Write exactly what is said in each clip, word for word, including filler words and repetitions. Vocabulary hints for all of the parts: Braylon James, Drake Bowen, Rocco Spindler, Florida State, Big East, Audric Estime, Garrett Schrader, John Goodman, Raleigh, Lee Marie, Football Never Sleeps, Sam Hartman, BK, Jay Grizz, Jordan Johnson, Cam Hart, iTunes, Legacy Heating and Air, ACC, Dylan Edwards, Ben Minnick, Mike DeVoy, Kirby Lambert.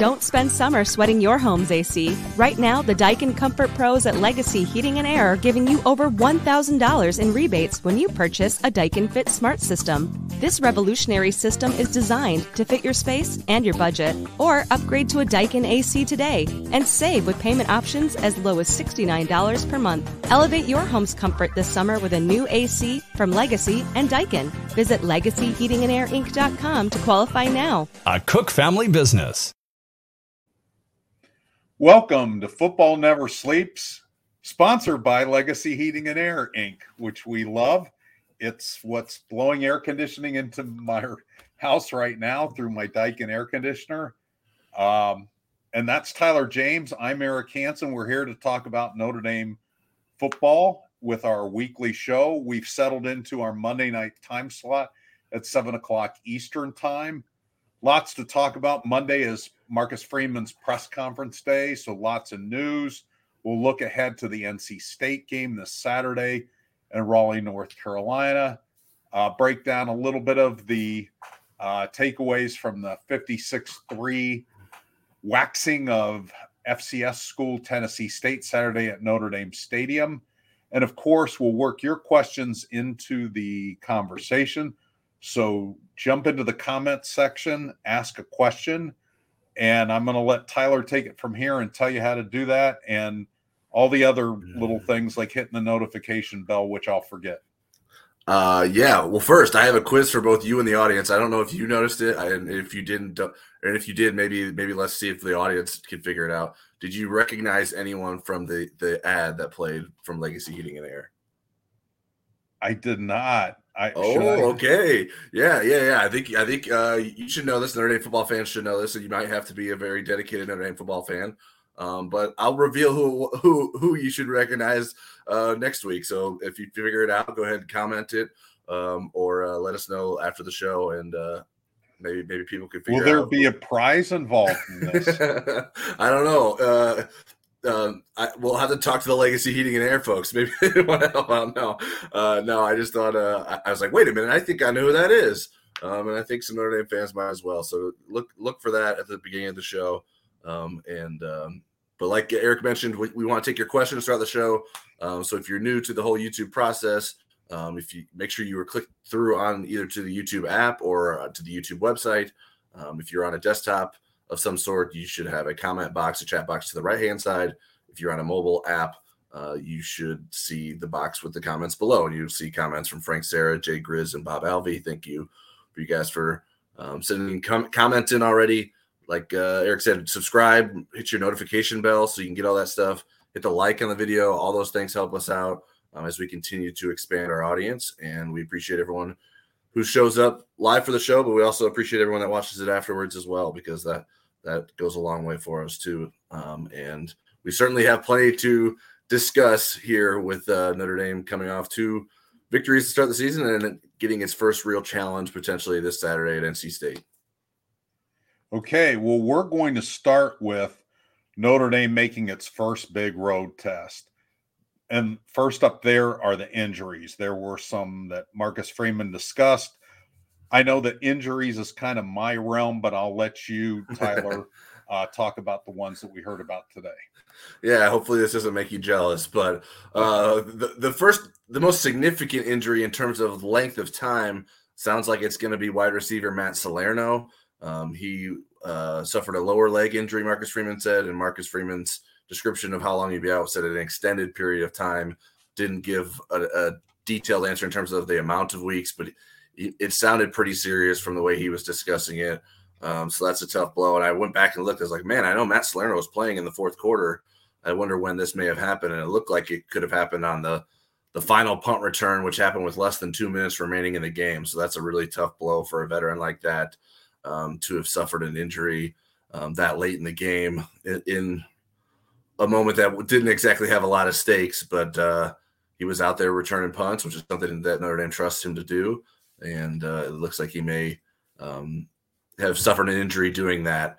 Don't spend summer sweating your home's A C. Right now, the Daikin Comfort Pros at Legacy Heating and Air are giving you over one thousand dollars in rebates when you purchase a Daikin Fit Smart System. This revolutionary system is designed to fit your space and your budget. Or upgrade to a Daikin A C today and save with payment options as low as sixty-nine dollars per month. Elevate your home's comfort this summer with a new A C from Legacy and Daikin. Visit legacy heating and air inc dot com to qualify now. A Cook family business. Welcome to Football Never Sleeps, sponsored by Legacy Heating and Air, Incorporated, which we love. It's what's blowing air conditioning into my house right now through my Daikin air conditioner. Um, and that's Tyler James. I'm Eric Hansen. We're here to talk about Notre Dame football with our weekly show. We've settled into our Monday night time slot at seven o'clock Eastern time. Lots to talk about. Monday is Marcus Freeman's press conference day, so lots of news. We'll look ahead to the N C State game this Saturday in Raleigh, North Carolina. Uh, break down a little bit of the uh, takeaways from the fifty-six three waxing of F C S school Tennessee State Saturday at Notre Dame Stadium. And, of course, we'll work your questions into the conversation. So jump into the comment section, ask a question, and I'm going to let Tyler take it from here and tell you how to do that and all the other little things like hitting the notification bell, which I'll forget. Uh, yeah. Well, first, I have a quiz for both you and the audience. I don't know if you noticed it, and if you didn't, and if you did, maybe maybe let's see if the audience can figure it out. Did you recognize anyone from the, the ad that played from Legacy Heating and Air? I did not. I, oh, I? okay. Yeah, yeah, yeah. I think I think uh, you should know this. Notre Dame football fans should know this, and you might have to be a very dedicated Notre Dame football fan. Um, but I'll reveal who who who you should recognize uh, next week. So if you figure it out, go ahead and comment it, um, or uh, let us know after the show, and uh, maybe maybe people could figure out. Will there out. be a prize involved in this? I don't know. Uh, Um, I, we'll have to talk to the Legacy Heating and Air folks. Maybe they want to help out. No, uh, no. I just thought uh, I, I was like, wait a minute. I think I know who that is, um, and I think some Notre Dame fans might as well. So look, look for that at the beginning of the show. Um, and um, but like Eric mentioned, we, we want to take your questions throughout the show. Um, so if you're new to the whole YouTube process, um, if you make sure you were clicked through on either to the YouTube app or to the YouTube website. Um, if you're on a desktop of some sort, you should have a comment box, a chat box to the right-hand side. If you're on a mobile app, uh, you should see the box with the comments below, and you'll see comments from Frank Sarah, Jay Grizz, and Bob Alvey. Thank you for you guys for um, sending com- comments in already. Like uh, Eric said, subscribe, hit your notification bell so you can get all that stuff. Hit the like on the video. All those things help us out um, as we continue to expand our audience, and we appreciate everyone who shows up live for the show, but we also appreciate everyone that watches it afterwards as well, because that That goes a long way for us, too. Um, and we certainly have plenty to discuss here with uh, Notre Dame coming off two victories to start the season and getting its first real challenge potentially this Saturday at N C State. Okay, well, we're going to start with Notre Dame making its first big road test. And first up there are the injuries. There were some that Marcus Freeman discussed. I know that injuries is kind of my realm, but I'll let you, Tyler, uh, talk about the ones that we heard about today. Yeah, hopefully this doesn't make you jealous, but uh, the, the first, the most significant injury in terms of length of time sounds like it's going to be wide receiver Matt Salerno. Um, he uh, suffered a lower leg injury, Marcus Freeman said, and Marcus Freeman's description of how long he'd be out said an extended period of time. Didn't give a, a detailed answer in terms of the amount of weeks, but it sounded pretty serious from the way he was discussing it. Um, so that's a tough blow. And I went back and looked. I was like, man, I know Matt Salerno was playing in the fourth quarter. I wonder when this may have happened. And it looked like it could have happened on the, the final punt return, which happened with less than two minutes remaining in the game. So that's a really tough blow for a veteran like that um, to have suffered an injury um, that late in the game in, in a moment that didn't exactly have a lot of stakes. But uh, he was out there returning punts, which is something that Notre Dame trusts him to do. And uh, it looks like he may um, have suffered an injury doing that.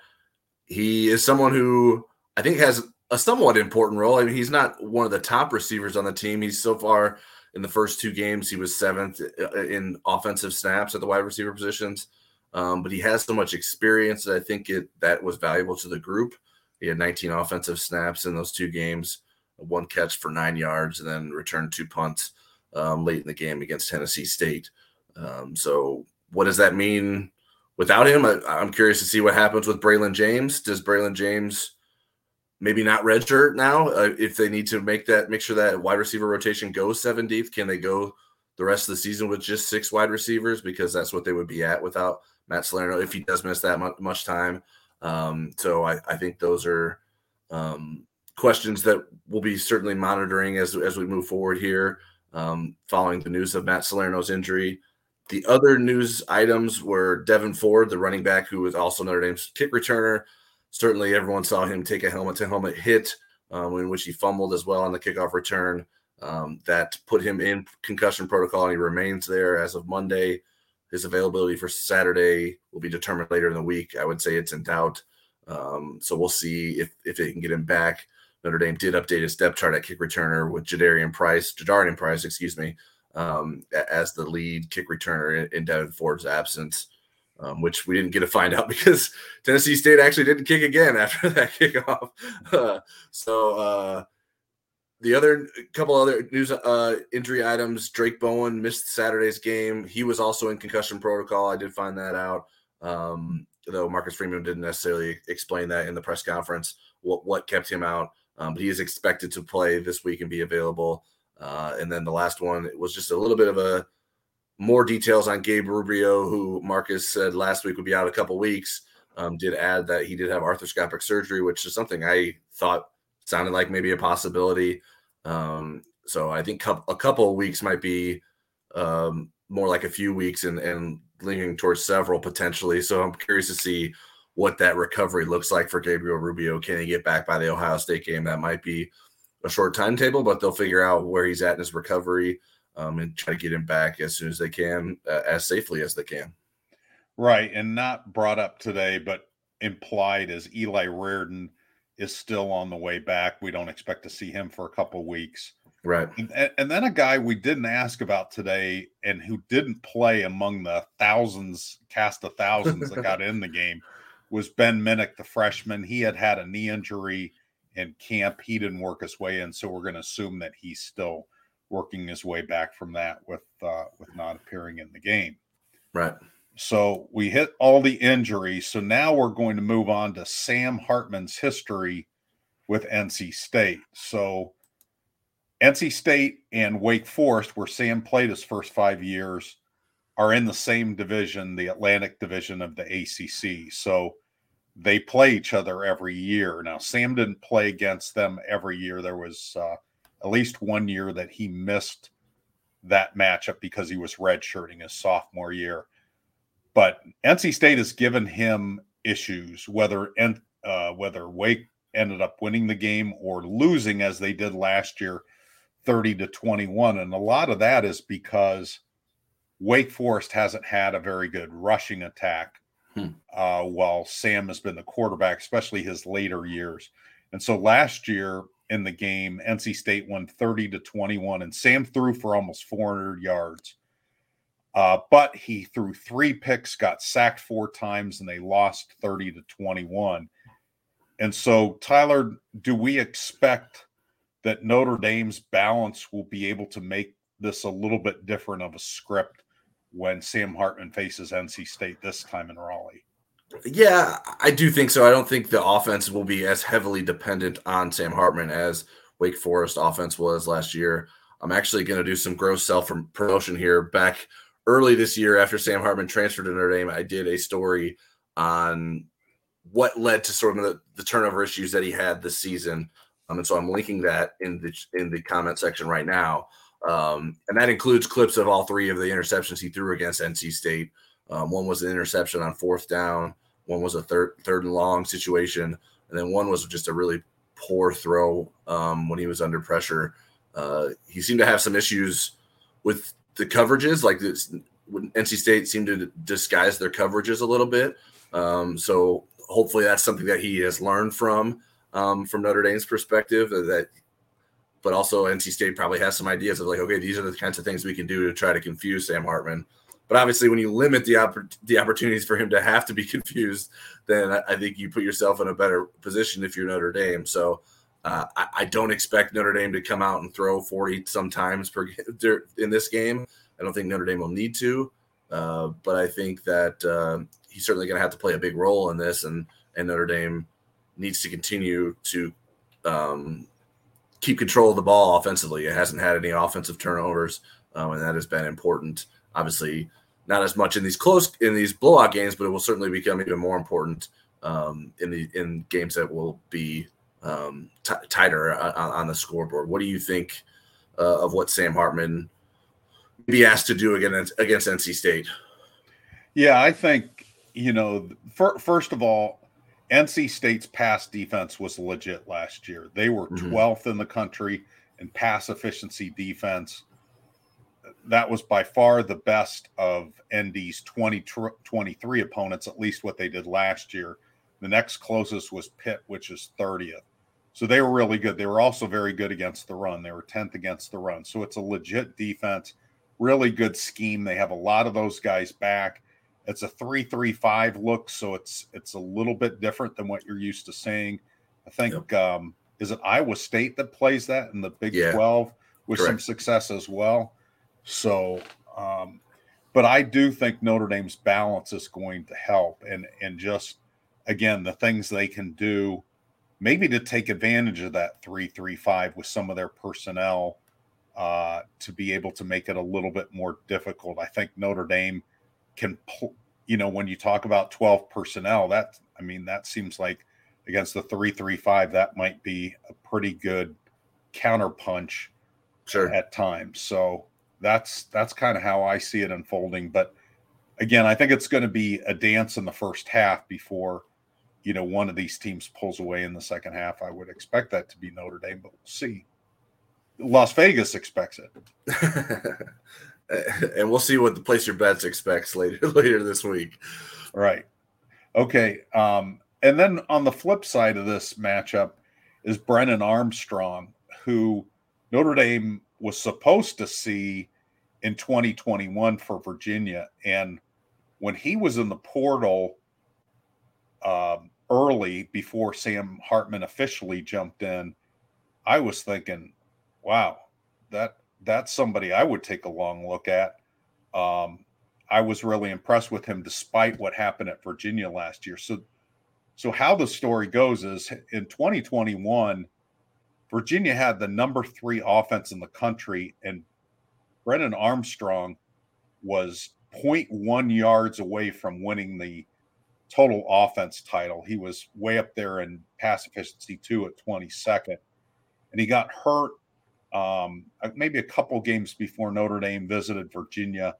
He is someone who I think has a somewhat important role. I mean, he's not one of the top receivers on the team. He's so far in the first two games, he was seventh in offensive snaps at the wide receiver positions. Um, but he has so much experience that I think it, that was valuable to the group. He had nineteen offensive snaps in those two games, one catch for nine yards, and then returned two punts um, late in the game against Tennessee State. Um, so what does that mean without him? I, I'm curious to see what happens with Braylon James. Does Braylon James maybe not redshirt now? Uh, if they need to make that, make sure that wide receiver rotation goes seven deep, can they go the rest of the season with just six wide receivers? Because that's what they would be at without Matt Salerno, if he does miss that much time. Um, so I, I think those are um, questions that we'll be certainly monitoring as, as we move forward here, um, following the news of Matt Salerno's injury. The other news items were Devin Ford, the running back, who was also Notre Dame's kick returner. Certainly everyone saw him take a helmet-to-helmet hit um, in which he fumbled as well on the kickoff return. Um, that put him in concussion protocol, and he remains there as of Monday. His availability for Saturday will be determined later in the week. I would say it's in doubt. Um, so we'll see if if they can get him back. Notre Dame did update his depth chart at kick returner with Jadarian Price, Jadarian Price, excuse me, um, as the lead kick returner in, in Devin Ford's absence, um, which we didn't get to find out because Tennessee State actually didn't kick again after that kickoff. Uh, so uh, the other couple other news uh, injury items, Drake Bowen missed Saturday's game. He was also in concussion protocol. I did find that out, um, though Marcus Freeman didn't necessarily explain that in the press conference, what, what kept him out. Um, but he is expected to play this week and be available. Uh, and then the last one, it was just a little bit of a more details on Gabe Rubio, who Marcus said last week would be out a couple weeks. Um, did add that he did have arthroscopic surgery, which is something I thought sounded like maybe a possibility. Um, so I think a couple of weeks might be um, more like a few weeks and, and leaning towards several potentially. So I'm curious to see what that recovery looks like for Gabriel Rubio. Can he get back by the Ohio State game? That might be a short timetable, but they'll figure out where he's at in his recovery um, and try to get him back as soon as they can, uh, as safely as they can. Right, and not brought up today, but implied as Eli Reardon is still on the way back. We don't expect to see him for a couple weeks. Right. And, and then a guy we didn't ask about today and who didn't play among the thousands, cast of thousands that got in the game was Ben Minnick, the freshman. He had had a knee injury in camp. He didn't work his way in, so we're going to assume that he's still working his way back from that with uh, with not appearing in the game. Right. So we hit all the injuries. So now we're going to move on to Sam Hartman's history with N C State. So N C State and Wake Forest, where Sam played his first five years, are in the same division, the Atlantic division of the A C C. So they play each other every year. Now, Sam didn't play against them every year. There was uh, at least one year that he missed that matchup because he was redshirting his sophomore year. But N C State has given him issues, whether uh, whether Wake ended up winning the game or losing, as they did last year, thirty to twenty-one. And a lot of that is because Wake Forest hasn't had a very good rushing attack hmm. uh, while Sam has been the quarterback, especially his later years. And so last year in the game, N C State won thirty to twenty-one, and Sam threw for almost four hundred yards. Uh, but he threw three picks, got sacked four times, and they lost thirty to twenty-one. And so, Tyler, do we expect that Notre Dame's balance will be able to make this a little bit different of a script when Sam Hartman faces N C State this time in Raleigh? Yeah, I do think so. I don't think the offense will be as heavily dependent on Sam Hartman as Wake Forest offense was last year. I'm actually going to do some gross self-promotion here. Back early this year, after Sam Hartman transferred to Notre Dame, I did a story on what led to sort of the, the turnover issues that he had this season. Um, and so I'm linking that in the in the comment section right now. Um, and that includes clips of all three of the interceptions he threw against N C State. Um, one was an interception on fourth down. One was a third third and long situation. And then one was just a really poor throw um, when he was under pressure. Uh, he seemed to have some issues with the coverages. Like this, N C State seemed to disguise their coverages a little bit. Um, so hopefully that's something that he has learned from, um, from Notre Dame's perspective. That, but also N C State probably has some ideas of like, okay, these are the kinds of things we can do to try to confuse Sam Hartman. But obviously, when you limit the oppor- the opportunities for him to have to be confused, then I, I think you put yourself in a better position if you're Notre Dame. So uh, I, I don't expect Notre Dame to come out and throw forty sometimes per in this game. I don't think Notre Dame will need to, uh, but I think that uh, he's certainly going to have to play a big role in this, and and Notre Dame needs to continue to um, keep control of the ball offensively. It hasn't had any offensive turnovers, um, and that has been important. Obviously, not as much in these close in these blowout games, but it will certainly become even more important um, in the in games that will be um, t- tighter on, on the scoreboard. What do you think uh, of what Sam Hartman be asked to do against against N C State? Yeah, I think you know. For, first of all, N C State's pass defense was legit last year. They were mm-hmm. twelfth in the country in pass efficiency defense. That was by far the best of N D's twenty twenty-three opponents, at least what they did last year. The next closest was Pitt, which is thirtieth. So they were really good. They were also very good against the run. They were tenth against the run. So it's a legit defense, really good scheme. They have a lot of those guys back. It's a three three five look, so it's it's a little bit different than what you're used to seeing. I think, yep. um, is it Iowa State that plays that in the Big yeah. twelve with Correct. some success as well? So, um, but I do think Notre Dame's balance is going to help, and and just again the things they can do, maybe to take advantage of that three three five with some of their personnel uh, to be able to make it a little bit more difficult. I think Notre Dame can, you know, when you talk about twelve personnel, that I mean that seems like against the three three five that might be a pretty good counterpunch sure. at times. So. That's that's kind of how I see it unfolding. But, again, I think it's going to be a dance in the first half before, you know, one of these teams pulls away in the second half. I would expect that to be Notre Dame, but we'll see. Las Vegas expects it. And we'll see what the Place Your Bets expects later later this week. Right. Okay. Um, and then on the flip side of this matchup is Brennan Armstrong, who Notre Dame was supposed to see in twenty twenty-one for Virginia. And when he was in the portal um, early before Sam Hartman officially jumped in, I was thinking, wow, that that's somebody I would take a long look at. Um, I was really impressed with him despite what happened at Virginia last year. So, so how the story goes is in twenty twenty-one, Virginia had the number three offense in the country, and Brennan Armstrong was zero point one yards away from winning the total offense title. He was way up there in pass efficiency, too, at twenty-second. And he got hurt um, maybe a couple games before Notre Dame visited Virginia.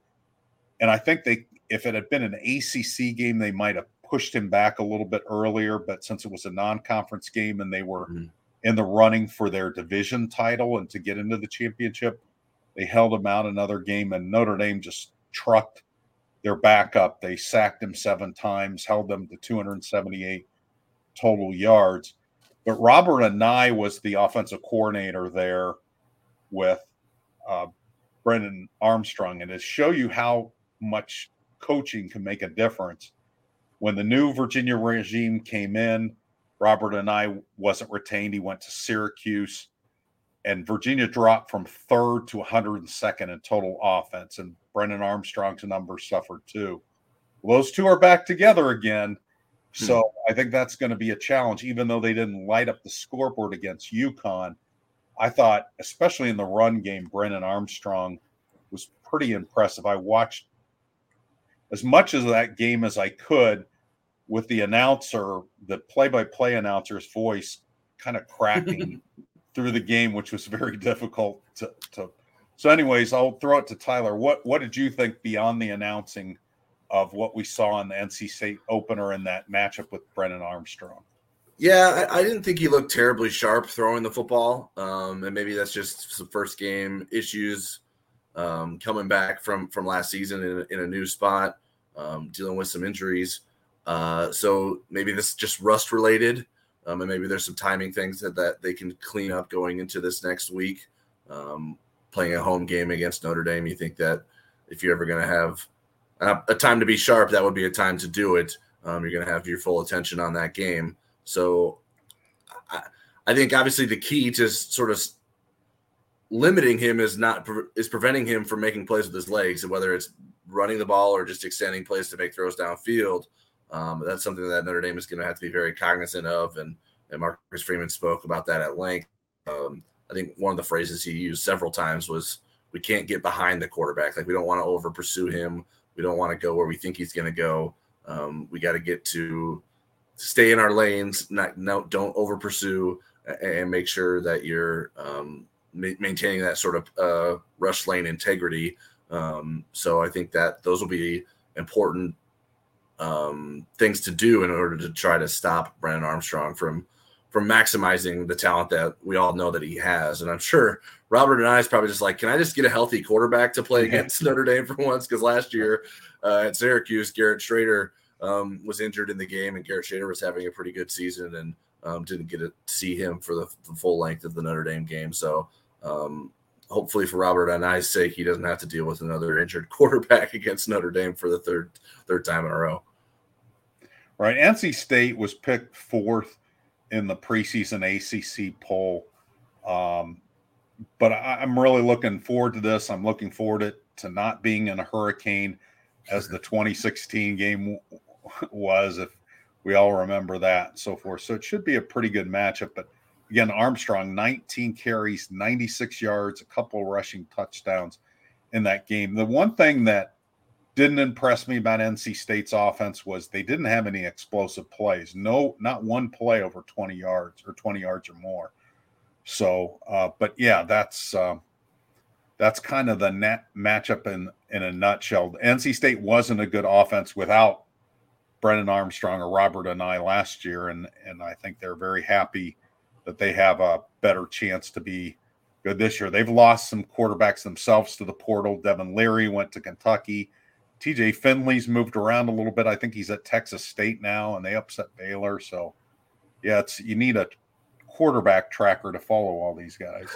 And I think they, if it had been an A C C game, they might have pushed him back a little bit earlier. But since it was a non-conference game and they were mm-hmm. – in the running for their division title and to get into the championship, they held him out another game, and Notre Dame just trucked their backup. They sacked him seven times, held them to two hundred seventy-eight total yards. But Robert Anae was the offensive coordinator there with uh, Brennan Armstrong. And to show you how much coaching can make a difference, when the new Virginia regime came in, Robert Anae wasn't retained. He went to Syracuse, and Virginia dropped from third to one hundred second in total offense, and Brennan Armstrong's numbers suffered too. Well, those two are back together again, so hmm. I think that's going to be a challenge, even though they didn't light up the scoreboard against UConn. I thought, especially in the run game, Brennan Armstrong was pretty impressive. I watched as much of that game as I could, with the announcer, the play-by-play announcer's voice kind of cracking through the game, which was very difficult to, to. So anyways, I'll throw it to Tyler. What what did you think beyond the announcing of what we saw in the N C State opener in that matchup with Brennan Armstrong? Yeah, I, I didn't think he looked terribly sharp throwing the football. Um, and maybe that's just some first game issues um, coming back from, from last season in, in a new spot, um, dealing with some injuries. Uh, so maybe this is just rust related, um, and maybe there's some timing things that, that they can clean up going into this next week, um, playing a home game against Notre Dame. You think that if you're ever going to have uh, a time to be sharp, that would be a time to do it. Um, you're going to have your full attention on that game. So I, I think obviously the key to sort of limiting him is not is preventing him from making plays with his legs, and whether it's running the ball or just extending plays to make throws downfield. Um, that's something that Notre Dame is going to have to be very cognizant of. And, and Marcus Freeman spoke about that at length. Um, I think one of the phrases he used several times was, we can't get behind the quarterback. Like, we don't want to over pursue him. We don't want to go where we think he's going to go. Um, we got to get to stay in our lanes, not, no, don't over pursue, and make sure that you're um, ma- maintaining that sort of uh, rush lane integrity. Um, so I think that those will be important um, things to do in order to try to stop Brennan Armstrong from, from maximizing the talent that we all know that he has. And I'm sure Robert and I is probably just like, can I just get a healthy quarterback to play against Notre Dame for once? Because last year uh, at Syracuse, Garrett Schrader um, was injured in the game, and Garrett Schrader was having a pretty good season, and um, didn't get to see him for the, the full length of the Notre Dame game. So um, hopefully for Robert and I's sake, he doesn't have to deal with another injured quarterback against Notre Dame for the third, third time in a row. Right. N C State was picked fourth in the preseason A C C poll. Um, but I, I'm really looking forward to this. I'm looking forward to, to not being in a hurricane as the twenty sixteen game w- was, if we all remember that and so forth. So it should be a pretty good matchup. But again, Armstrong, nineteen carries, ninety-six yards, a couple rushing touchdowns in that game. The one thing that didn't impress me about N C State's offense was they didn't have any explosive plays. No, not one play over twenty yards or twenty yards or more. So, uh, but yeah, that's uh, that's kind of the net matchup in, in a nutshell. N C State wasn't a good offense without Brennan Armstrong or Robert Anae last year, and and I think they're very happy that they have a better chance to be good this year. They've lost some quarterbacks themselves to the portal. Devin Leary went to Kentucky. T J Finley's moved around a little bit. I think he's at Texas State now, and they upset Baylor. So, yeah, it's you need a quarterback tracker to follow all these guys.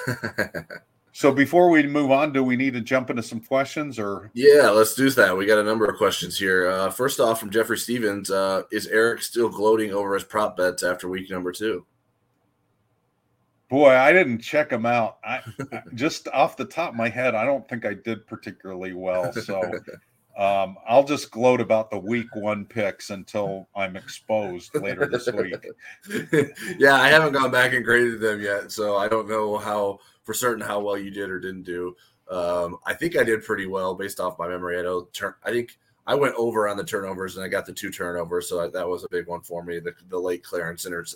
So before we move on, do we need to jump into some questions? Or yeah, let's do that. We got a number of questions here. Uh, first off, from Jeffrey Stevens, uh, is Eric still gloating over his prop bets after week number two? Boy, I didn't check them out. I just off the top of my head, I don't think I did particularly well. So Um, I'll just gloat about the week one picks until I'm exposed later this week. Yeah, I haven't gone back and graded them yet, so I don't know how for certain how well you did or didn't do. Um, I think I did pretty well based off my memory. I know turn, I think I went over on the turnovers, and I got the two turnovers, so I, that was a big one for me. The, the late Clarence inter,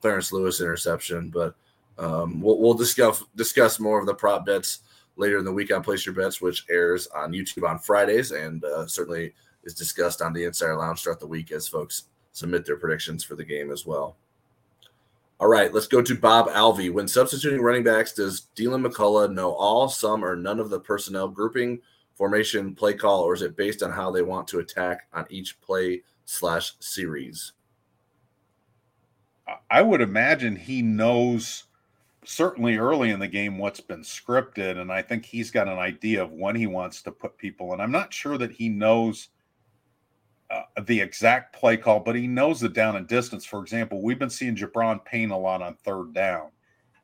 Clarence Lewis interception, but um, we'll, we'll discuss discuss more of the prop bets later in the week on Place Your Bets, which airs on YouTube on Fridays, and uh, certainly is discussed on the Insider Lounge throughout the week as folks submit their predictions for the game as well. All right, let's go to Bob Alvey. When substituting running backs, does Dylan McCullough know all, some, or none of the personnel grouping, formation, play call, or is it based on how they want to attack on each play slash series? I would imagine he knows certainly early in the game what's been scripted, and I think he's got an idea of when he wants to put people in. I'm not sure that he knows uh, the exact play call, but he knows the down and distance. For example, we've been seeing Jabron Payne a lot on third down.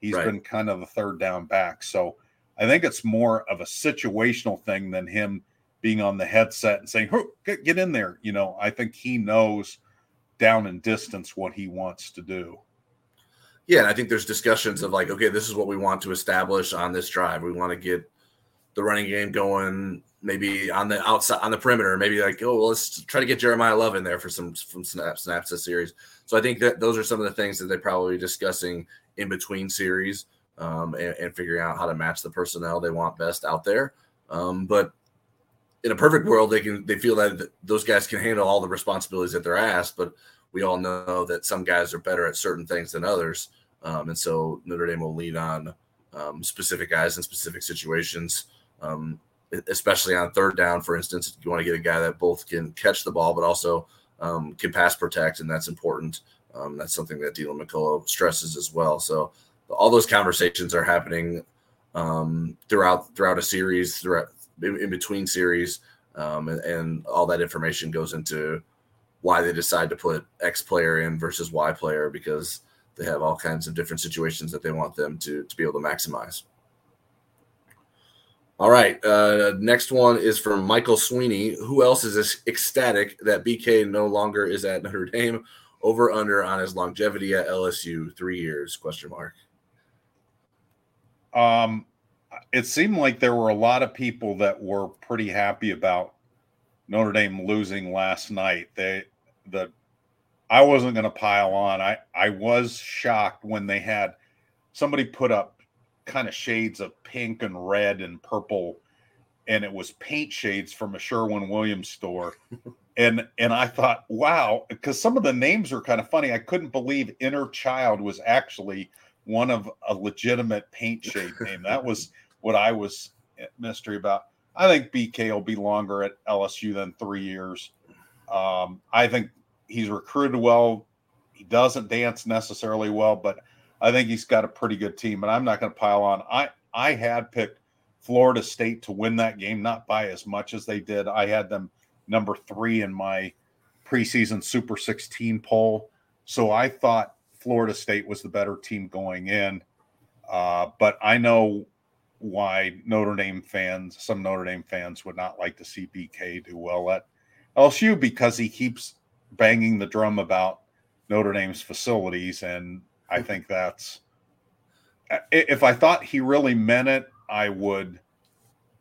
He's right. been kind of a third down back. So I think it's more of a situational thing than him being on the headset and saying, oh, get, get in there. You know, I think he knows down and distance what he wants to do. Yeah, and I think there's discussions of like, okay, this is what we want to establish on this drive. We want to get the running game going, maybe on the outside, on the perimeter. Maybe like, oh, well, let's try to get Jeremiah Love in there for some from snap, snaps this series. So I think that those are some of the things that they're probably discussing in between series, um, and, and figuring out how to match the personnel they want best out there. Um, but in a perfect world, they can they feel that those guys can handle all the responsibilities that they're asked, but we all know that some guys are better at certain things than others. Um, and so Notre Dame will lean on um, specific guys in specific situations, um, especially on third down, for instance. You want to get a guy that both can catch the ball but also um, can pass protect, and that's important. Um, that's something that Dylan McCullough stresses as well. So all those conversations are happening um, throughout throughout a series, throughout in, in between series, Um, and, and all that information goes into why they decide to put X player in versus Y player, because they have all kinds of different situations that they want them to, to be able to maximize. All right. Uh, next one is from Michael Sweeney. Who else is ecstatic that B K no longer is at Notre Dame? Over under on his longevity at L S U, three years, question mark. Um, it seemed like there were a lot of people that were pretty happy about Notre Dame losing last night. They, the, I wasn't going to pile on. I, I was shocked when they had somebody put up kind of shades of pink and red and purple, and it was paint shades from a Sherwin-Williams store. and and I thought, wow, because some of the names are kind of funny. I couldn't believe Inner Child was actually one of a legitimate paint shade name. That was what I was at mystery about. I think B K will be longer at L S U than three years. Um, I think he's recruited well. He doesn't dance necessarily well, but I think he's got a pretty good team, and I'm not going to pile on. I, I had picked Florida State to win that game, not by as much as they did. I had them number three in my preseason Super sixteen poll. So I thought Florida State was the better team going in. Uh, but I know why Notre Dame fans, some Notre Dame fans would not like to see B K do well at L S U, because he keeps banging the drum about Notre Dame's facilities. And I think that's, if I thought he really meant it, I would,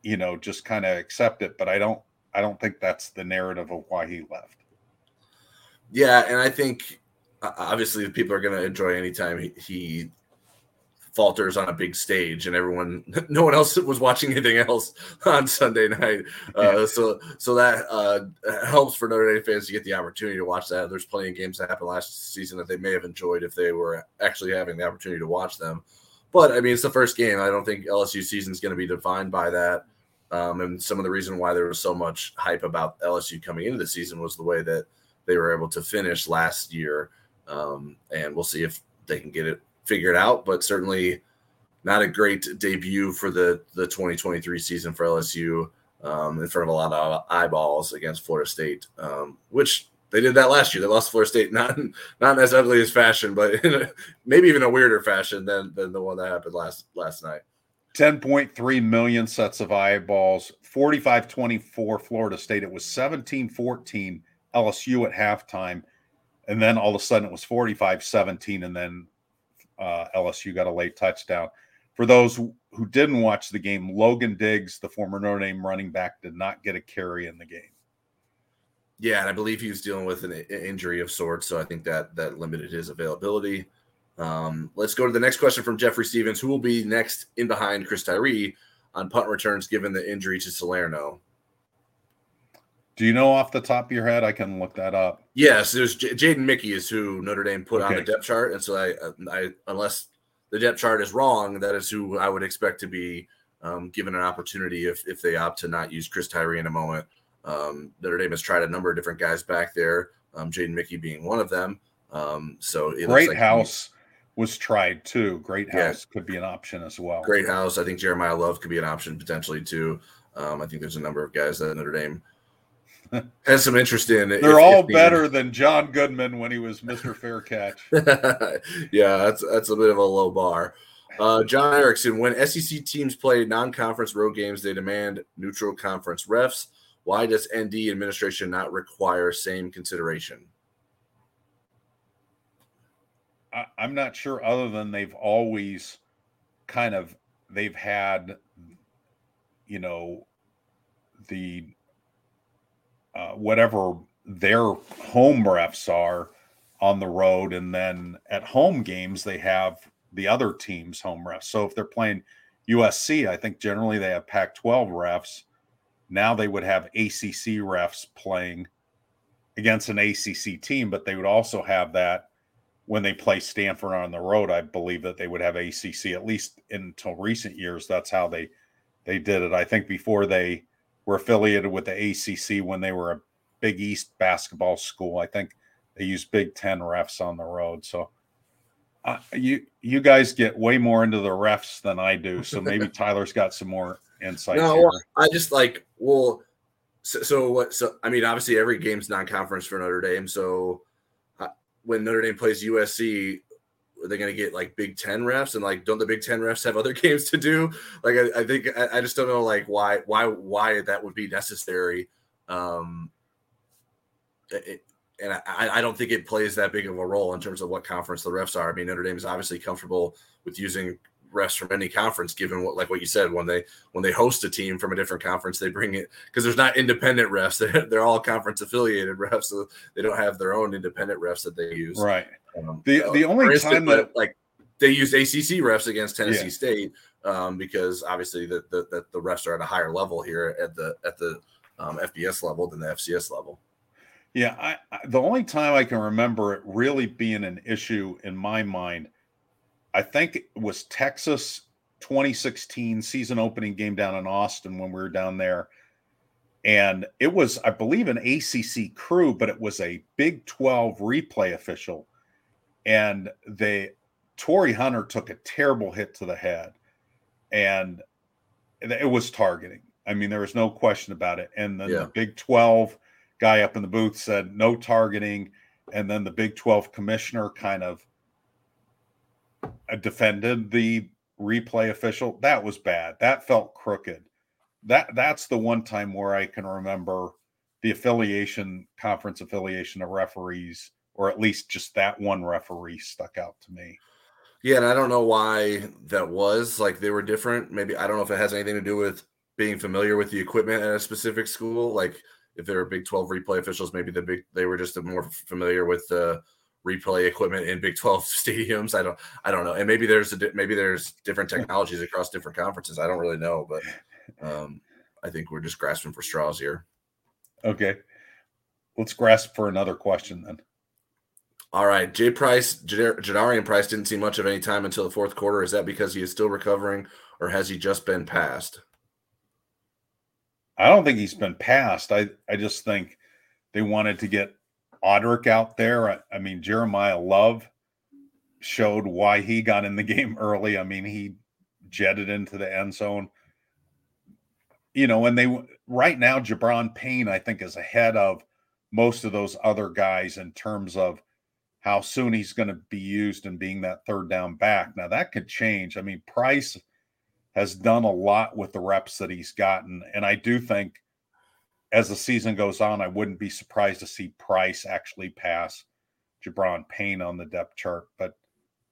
you know, just kind of accept it. But I don't, I don't think that's the narrative of why he left. Yeah. And I think obviously people are going to enjoy anytime he, he falters on a big stage, and everyone, no one else was watching anything else on Sunday night. Uh, so, so that uh, helps for Notre Dame fans to get the opportunity to watch that. There's plenty of games that happened last season that they may have enjoyed if they were actually having the opportunity to watch them. But I mean, it's the first game. I don't think L S U season is going to be defined by that. Um, and some of the reason why there was so much hype about L S U coming into the season was the way that they were able to finish last year. Um, and we'll see if they can get it figured out, but certainly not a great debut for the, the twenty twenty-three season for L S U um, in front of a lot of eyeballs against Florida State, um, which they did that last year. They lost to Florida State, not in, not in as ugly as fashion, but in a, maybe even a weirder fashion than than the one that happened last last night. ten point three million sets of eyeballs, forty-five twenty-four Florida State. It was seventeen fourteen L S U at halftime, and then all of a sudden it was forty-five seventeen, and then uh, L S U got a late touchdown. For those who didn't watch the game, Logan Diggs, the former Notre Dame running back, did not get a carry in the game. Yeah, and I believe he was dealing with an injury of sorts, so I think that that limited his availability. Um, let's go to the next question from Jeffrey Stevens. Who will be next in behind Chris Tyree on punt returns given the injury to Salerno? Do you know off the top of your head? I can look that up. Yes, there's J- Jaden Mickey is who Notre Dame put okay. on the depth chart, and so I, I, unless the depth chart is wrong, that is who I would expect to be um, given an opportunity if if they opt to not use Chris Tyree in a moment. Um, Notre Dame has tried a number of different guys back there, um, Jaden Mickey being one of them. Um, so it Great looks like House. He- was tried too. Great House yeah. could be an option as well. Great House. I think Jeremiah Love could be an option potentially too. Um, I think there's a number of guys that Notre Dame has some interest in. They're if, all if better needed. Than John Goodman when he was Mister Fair Catch. yeah, that's that's a bit of a low bar. Uh, John Erickson, when S E C teams play non-conference road games, they demand neutral conference refs. Why does N D administration not require same consideration? I'm not sure, other than they've always kind of, they've had, you know, the, uh, whatever their home refs are on the road. And then at home games, they have the other team's home refs. So if they're playing U S C, I think generally they have Pac twelve refs. Now they would have A C C refs playing against an A C C team, but they would also have that when they play Stanford on the road. I believe that they would have A C C, at least until recent years. That's how they, they did it. I think before they were affiliated with the A C C, when they were a Big East basketball school, I think they used Big Ten refs on the road. So uh, you, you guys get way more into the refs than I do. So maybe Tyler's got some more insights. No, here. I just like, well, So, so what? So I mean, obviously, every game's non-conference for Notre Dame. So uh, when Notre Dame plays U S C, are they going to get like Big Ten refs? And like, don't the Big Ten refs have other games to do? Like, I, I think I, I just don't know like why why why that would be necessary. Um, it, and I, I don't think it plays that big of a role in terms of what conference the refs are. I mean, Notre Dame is obviously comfortable with using refs from any conference, given what, like what you said, when they when they host a team from a different conference, they bring it because there's not independent refs. They're, they're all conference affiliated refs, so they don't have their own independent refs that they use. Right. Um, the the only instance, time that like they used A C C refs against Tennessee yeah. State um, because obviously that the, the, the refs are at a higher level here at the at the um, F B S level than the F C S level. Yeah, I, I, the only time I can remember it really being an issue in my mind, I think it was Texas twenty sixteen season opening game down in Austin when we were down there. And it was, I believe, an A C C crew, but it was a Big twelve replay official. And they, Torrey Hunter took a terrible hit to the head. And it was targeting. I mean, there was no question about it. And then yeah. the Big twelve guy up in the booth said no targeting, and then the Big twelve commissioner kind of defended the replay official. That was bad. That felt crooked. That that's the one time where I can remember the affiliation, conference affiliation of referees, or at least just that one referee stuck out to me. Yeah, and I don't know why that was. Like, they were different. Maybe, I don't know if it has anything to do with being familiar with the equipment at a specific school. Like, if there were Big twelve replay officials, maybe the big they were just more familiar with the replay equipment in Big twelve stadiums. I don't, I don't know. And maybe there's a, maybe there's different technologies across different conferences. I don't really know, but um, I think we're just grasping for straws here. Okay, let's grasp for another question then. All right, Jay Price, Jadarian Price didn't see much of any time until the fourth quarter. Is that because he is still recovering, or has he just been passed? I don't think he's been passed. I, I just think they wanted to get Audrick out there. I, I mean, Jeremiah Love showed why he got in the game early. I mean, he jetted into the end zone. You know, and they right now, Jabron Payne, I think, is ahead of most of those other guys in terms of how soon he's going to be used and being that third down back. Now, that could change. I mean, Price has done a lot with the reps that he's gotten. And I do think as the season goes on, I wouldn't be surprised to see Price actually pass Jabron Payne on the depth chart. But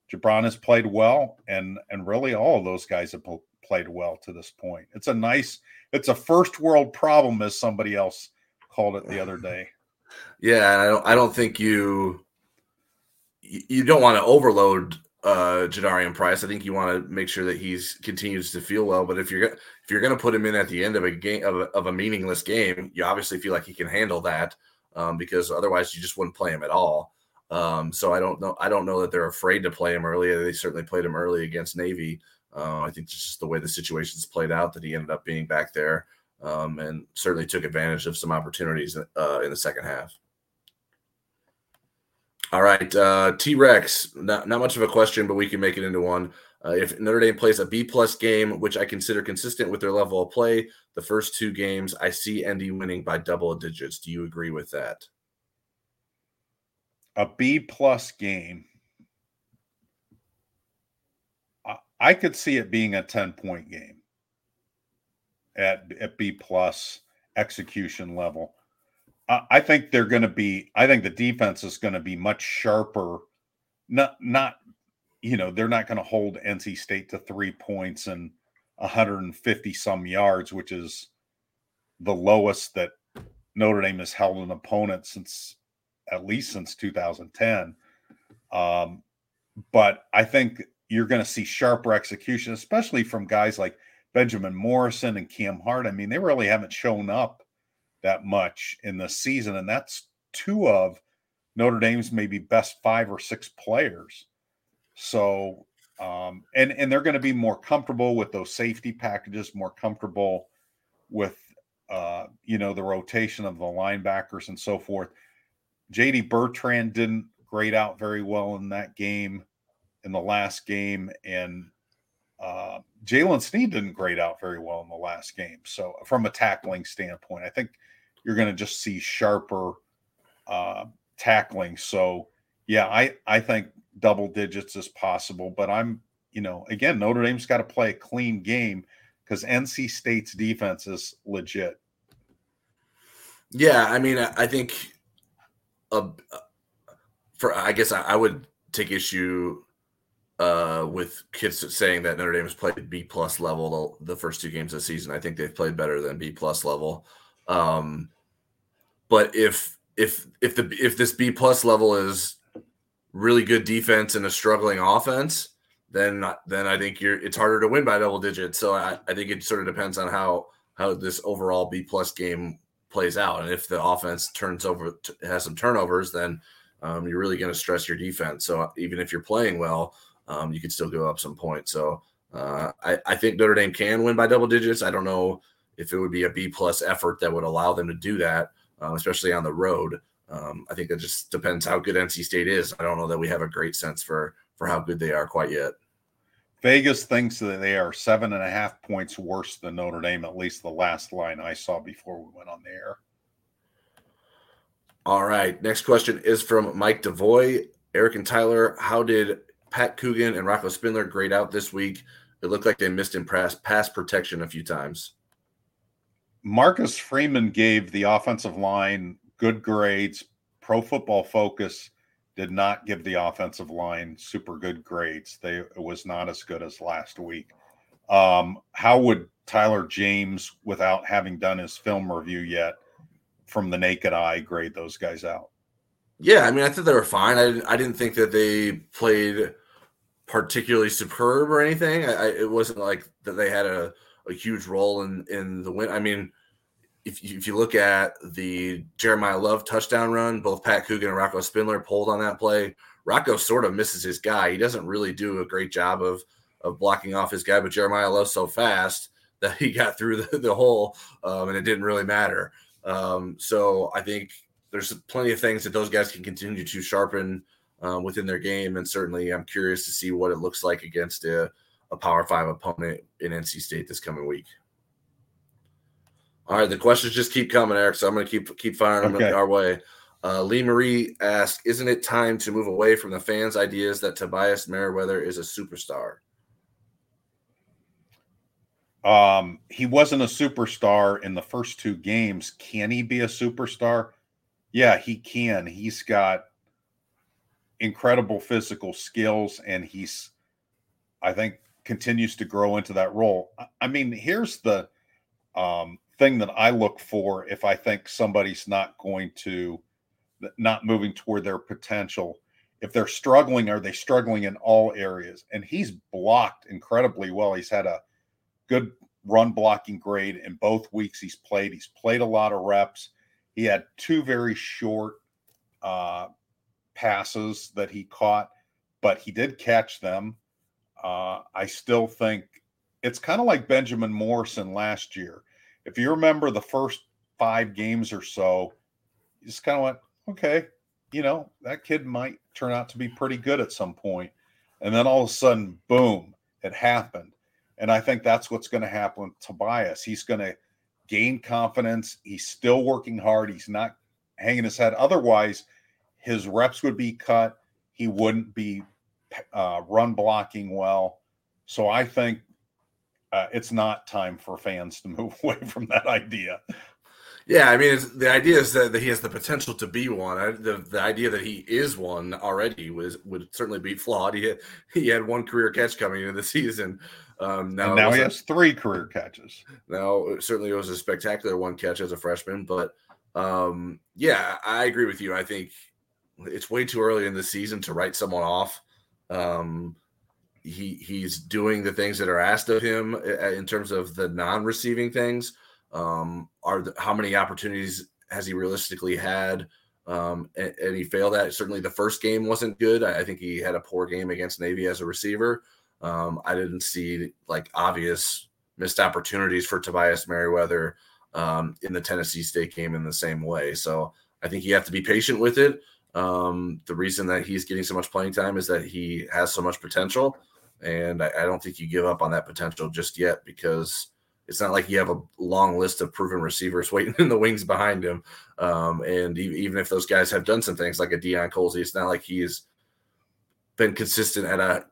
Jabron has played well, and and really all of those guys have po- played well to this point. It's a nice, it's a first world problem, as somebody else called it the other day. Yeah, I don't, I don't think you, you don't want to overload Uh, Jadarian Price. I think you want to make sure that he's continues to feel well. But if you're if you're going to put him in at the end of a game of a, of a meaningless game, you obviously feel like he can handle that, um, because otherwise you just wouldn't play him at all. Um, so I don't know. I don't know that they're afraid to play him early. They certainly played him early against Navy. Uh, I think it's just the way the situation's played out that he ended up being back there, um, and certainly took advantage of some opportunities uh, in the second half. All right, uh, T-Rex, not, not much of a question, but we can make it into one. Uh, if Notre Dame plays a B-plus game, which I consider consistent with their level of play, the first two games, I see N D winning by double digits. Do you agree with that? A B-plus game. I, I could see it being a ten-point game at, at B-plus execution level. I think they're going to be, I think the defense is going to be much sharper. Not, not, you know, they're not going to hold N C State to three points and one hundred fifty some yards, which is the lowest that Notre Dame has held an opponent since, at least since two thousand ten. Um, but I think you're going to see sharper execution, especially from guys like Benjamin Morrison and Cam Hart. I mean, they really haven't shown up that much in the season, and that's two of Notre Dame's maybe best five or six players. So, um, and and they're going to be more comfortable with those safety packages, more comfortable with uh, you know, the rotation of the linebackers and so forth. J D Bertrand didn't grade out very well in that game, in the last game, and uh, Jalen Snead didn't grade out very well in the last game. So, from a tackling standpoint, I think you're going to just see sharper uh, tackling. So, yeah, I, I think double digits is possible. But I'm, you know, again, Notre Dame's got to play a clean game because N C State's defense is legit. Yeah, I mean, I, I think uh, for I guess I, I would take issue uh, with kids saying that Notre Dame has played B-plus level the, the first two games of the season. I think they've played better than B-plus level. Um, but if if if the if this B-plus level is really good defense and a struggling offense, then then I think you're it's harder to win by double digits. So I, I think it sort of depends on how how this overall B-plus game plays out, and if the offense turns over has some turnovers, then um, you're really going to stress your defense. So even if you're playing well, um, you can still go up some points. So uh, I, I think Notre Dame can win by double digits. I don't know if it would be a B plus effort that would allow them to do that, uh, especially on the road. Um, I think that just depends how good N C State is. I don't know that we have a great sense for for how good they are quite yet. Vegas thinks that they are seven and a half points worse than Notre Dame, at least the last line I saw before we went on the air. All right. Next question is from Mike DeVoy. Eric and Tyler, how did Pat Coogan and Rocco Spindler grade out this week? It looked like they missed in pass, pass protection a few times. Marcus Freeman gave the offensive line good grades. Pro Football Focus did not give the offensive line super good grades. They it was not as good as last week. Um, how would Tyler James, without having done his film review yet, from the naked eye, grade those guys out? Yeah, I mean, I thought they were fine. I didn't, I didn't think that they played particularly superb or anything. I, I, it wasn't like that they had a, a huge role in, in the win. I mean, If you, if you look at the Jeremiah Love touchdown run, both Pat Coogan and Rocco Spindler pulled on that play. Rocco sort of misses his guy. He doesn't really do a great job of of blocking off his guy, but Jeremiah Love's so fast that he got through the, the hole, um, and it didn't really matter. Um, so I think there's plenty of things that those guys can continue to sharpen uh, within their game, and certainly I'm curious to see what it looks like against a, a Power Five opponent in N C State this coming week. All right, the questions just keep coming, Eric, so I'm going to keep keep firing okay. them our way. Uh, Lee Marie asks, isn't it time to move away from the fans' ideas that Tobias Merriweather is a superstar? Um, he wasn't a superstar in the first two games. Can he be a superstar? Yeah, he can. He's got incredible physical skills, and he's, I think, continues to grow into that role. I mean, here's the um, – thing that I look for if I think somebody's not going to, not moving toward their potential. If they're struggling, are they struggling in all areas? And he's blocked incredibly well. He's had a good run blocking grade in both weeks he's played. He's played a lot of reps. He had two very short uh, passes that he caught, but he did catch them. Uh, I still think it's kind of like Benjamin Morrison last year. If you remember the first five games or so, you just kind of went, okay, you know, that kid might turn out to be pretty good at some point. And then all of a sudden, boom, it happened. And I think that's what's going to happen with Tobias. He's going to gain confidence. He's still working hard. He's not hanging his head. Otherwise, his reps would be cut. He wouldn't be uh, run blocking well. So I think Uh, it's not time for fans to move away from that idea. Yeah, I mean, it's, the idea is that, that he has the potential to be one. I, the, the idea that he is one already was would certainly be flawed. He had, he had one career catch coming into the season. Um, now and now he has three career catches. Now, certainly it was a spectacular one catch as a freshman. But, um, yeah, I agree with you. I think it's way too early in the season to write someone off. Um He he's doing the things that are asked of him in terms of the non-receiving things. Um, are the, how many opportunities has he realistically had? Um, and, and he failed at. Certainly, the first game wasn't good. I, I think he had a poor game against Navy as a receiver. Um, I didn't see like obvious missed opportunities for Tobias Merriweather um, in the Tennessee State game in the same way. So I think you have to be patient with it. Um, the reason that he's getting so much playing time is that he has so much potential. And I, I don't think you give up on that potential just yet because It's not like you have a long list of proven receivers waiting in the wings behind him. Um, and even if those guys have done some things like a Deion Colsey, it's not like he's been consistent at a,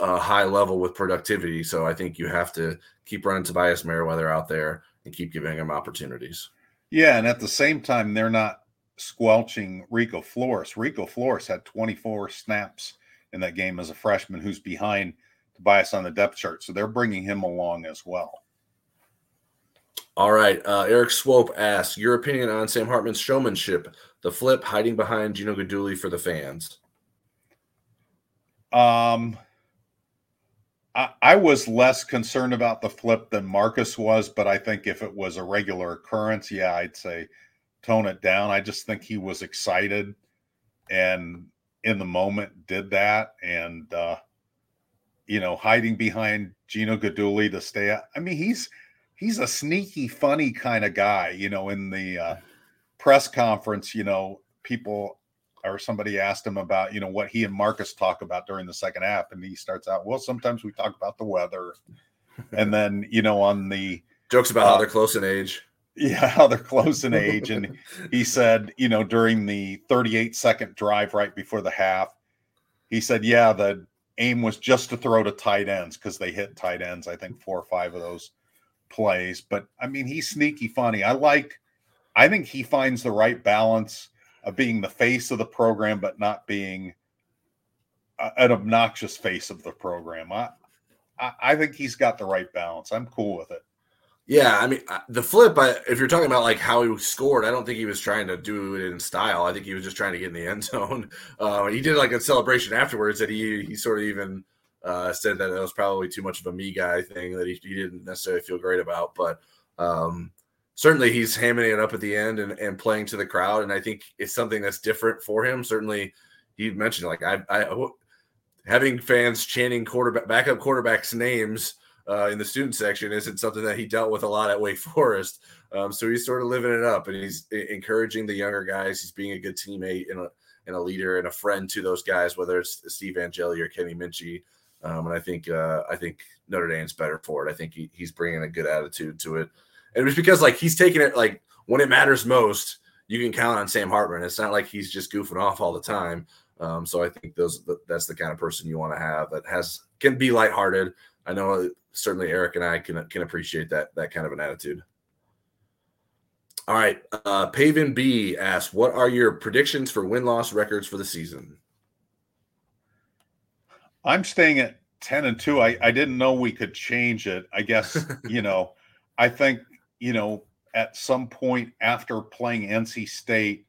a high level with productivity. So I think you have to keep running Tobias Merriweather out there and keep giving him opportunities. Yeah, and at the same time, they're not squelching Rico Flores. Rico Flores had twenty-four snaps in that game as a freshman who's behind Tobias on the depth chart. So they're bringing him along as well. All right. Uh, Eric Swope asks, your opinion on Sam Hartman's showmanship, the flip, hiding behind Gino Guidugli for the fans. Um, I, I was less concerned about the flip than Marcus was, but I think if it was a regular occurrence, yeah, I'd say tone it down. I just think he was excited and in the moment did that. And, uh, you know, hiding behind Gino Guidugli to stay out. I mean, he's, he's a sneaky, funny kind of guy, you know, in the uh, press conference, you know, people or somebody asked him about, you know, what he and Marcus talk about during the second half. And he starts out, well, sometimes we talk about the weather. And then, you know, on the jokes about uh, how they're close in age. Yeah, how they're close in age. And he said, you know, during the thirty-eight second drive right before the half, he said, yeah, the aim was just to throw to tight ends because they hit tight ends. I think four or five of those plays, but I mean, he's sneaky funny. I like, I think he finds the right balance of being the face of the program, but not being a, an obnoxious face of the program. I, I, I think he's got the right balance. I'm cool with it. Yeah. I mean, the flip, I, if you're talking about like how he scored, I don't think he was trying to do it in style. I think he was just trying to get in the end zone. Uh, he did like a celebration afterwards that he, he sort of even, Uh, said that it was probably too much of a me guy thing that he, he didn't necessarily feel great about. But um, certainly he's hamming it up at the end and, and playing to the crowd. And I think it's something that's different for him. Certainly he mentioned like I, I having fans chanting quarterback, backup quarterbacks' names uh, in the student section isn't something that he dealt with a lot at Wake Forest. Um, so he's sort of living it up and he's encouraging the younger guys. He's being a good teammate and a, and a leader and a friend to those guys, whether it's Steve Angeli or Kenny Minchie. Um, and I think uh, I think Notre Dame's better for it. I think he, he's bringing a good attitude to it. And it was because, like, he's taking it, like, when it matters most, you can count on Sam Hartman. It's not like he's just goofing off all the time. Um, so I think those that's the kind of person you want to have that has can be lighthearted. I know certainly Eric and I can can appreciate that that kind of an attitude. All right. Uh, Paven B asks, what are your predictions for win-loss records for the season? I'm staying at ten and two. I, I didn't know we could change it. I guess, you know, I think, you know, at some point after playing N C State,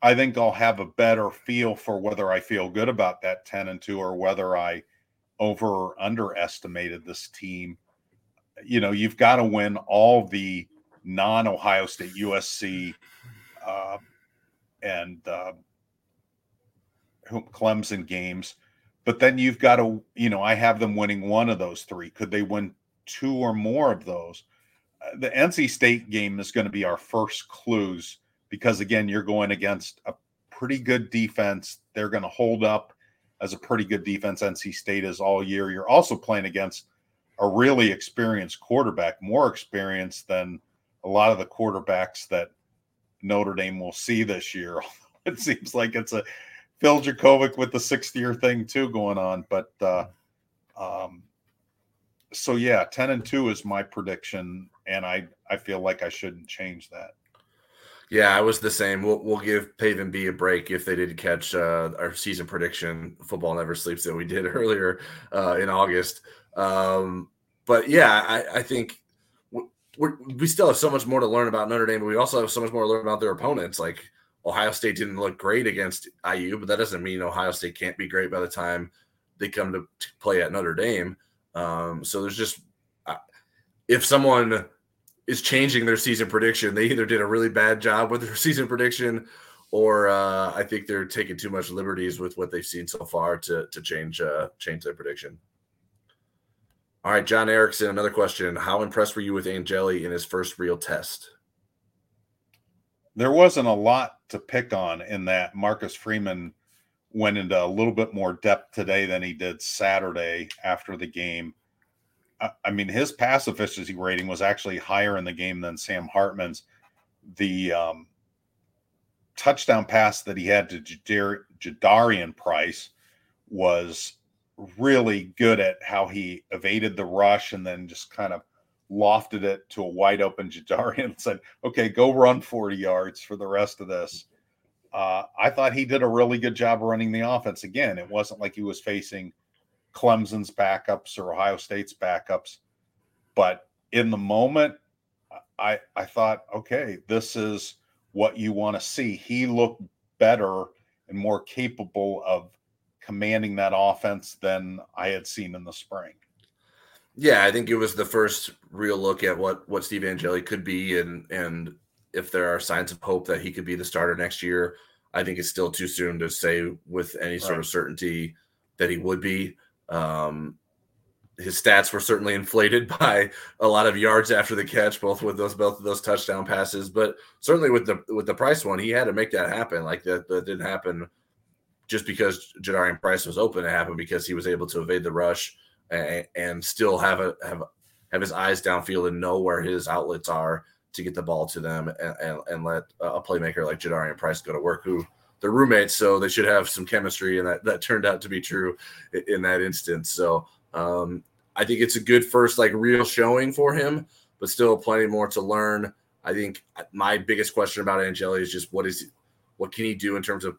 I think I'll have a better feel for whether I feel good about that ten and two or whether I over or underestimated this team. You know, you've got to win all the non-Ohio State, U S C, uh, and uh, Clemson games. But then you've got to, you know, I have them winning one of those three. Could they win two or more of those? Uh, the N C State game is going to be our first clues because, again, you're going against a pretty good defense. They're going to hold up as a pretty good defense. N C State is all year. You're also playing against a really experienced quarterback, more experienced than a lot of the quarterbacks that Notre Dame will see this year. It seems like it's a Phil Jakovic with the sixth year thing too going on, but uh, um, so yeah, ten and two is my prediction, and I, I feel like I shouldn't change that. Yeah, I was the same. We'll we'll give Paven B a break if they didn't catch uh, our season prediction, Football Never Sleeps, that we did earlier uh, in August. Um, but yeah, I, I think we're, we still have so much more to learn about Notre Dame, but we also have so much more to learn about their opponents, like. Ohio State didn't look great against I U, but that doesn't mean Ohio State can't be great by the time they come to play at Notre Dame. Um, so there's just – if someone is changing their season prediction, they either did a really bad job with their season prediction or uh, I think they're taking too much liberties with what they've seen so far to to change uh, change their prediction. All right, John Erickson, another question. How impressed were you with Angeli in his first real test? There wasn't a lot to pick on in that. Marcus Freeman went into a little bit more depth today than he did Saturday after the game. I mean, his pass efficiency rating was actually higher in the game than Sam Hartman's. The um, touchdown pass that he had to Jadar- Jadarian Price was really good at how he evaded the rush and then just kind of lofted it to a wide open Jadarian and said, okay, go run forty yards for the rest of this. Uh, I thought he did a really good job running the offense. Again, it wasn't like he was facing Clemson's backups or Ohio State's backups, but in the moment I I thought, okay, this is what you want to see. He looked better and more capable of commanding that offense than I had seen in the spring. Yeah, I think it was the first real look at what what Steve Angeli could be, and and if there are signs of hope that he could be the starter next year. I think it's still too soon to say with any sort right. of certainty that he would be. Um, his stats were certainly inflated by a lot of yards after the catch, both with those both of those touchdown passes, but certainly with the with the Price one, he had to make that happen. Like that, that didn't happen just because Jadarian Price was open. It happened because he was able to evade the rush and, and still have a have have his eyes downfield and know where his outlets are to get the ball to them, and, and, and let a playmaker like Jadarian Price go to work, who they're roommates, so they should have some chemistry, and that, that turned out to be true in that instance. So um, I think it's a good first, like, real showing for him, but still plenty more to learn. I think my biggest question about Angeli is just what is, what can he do in terms of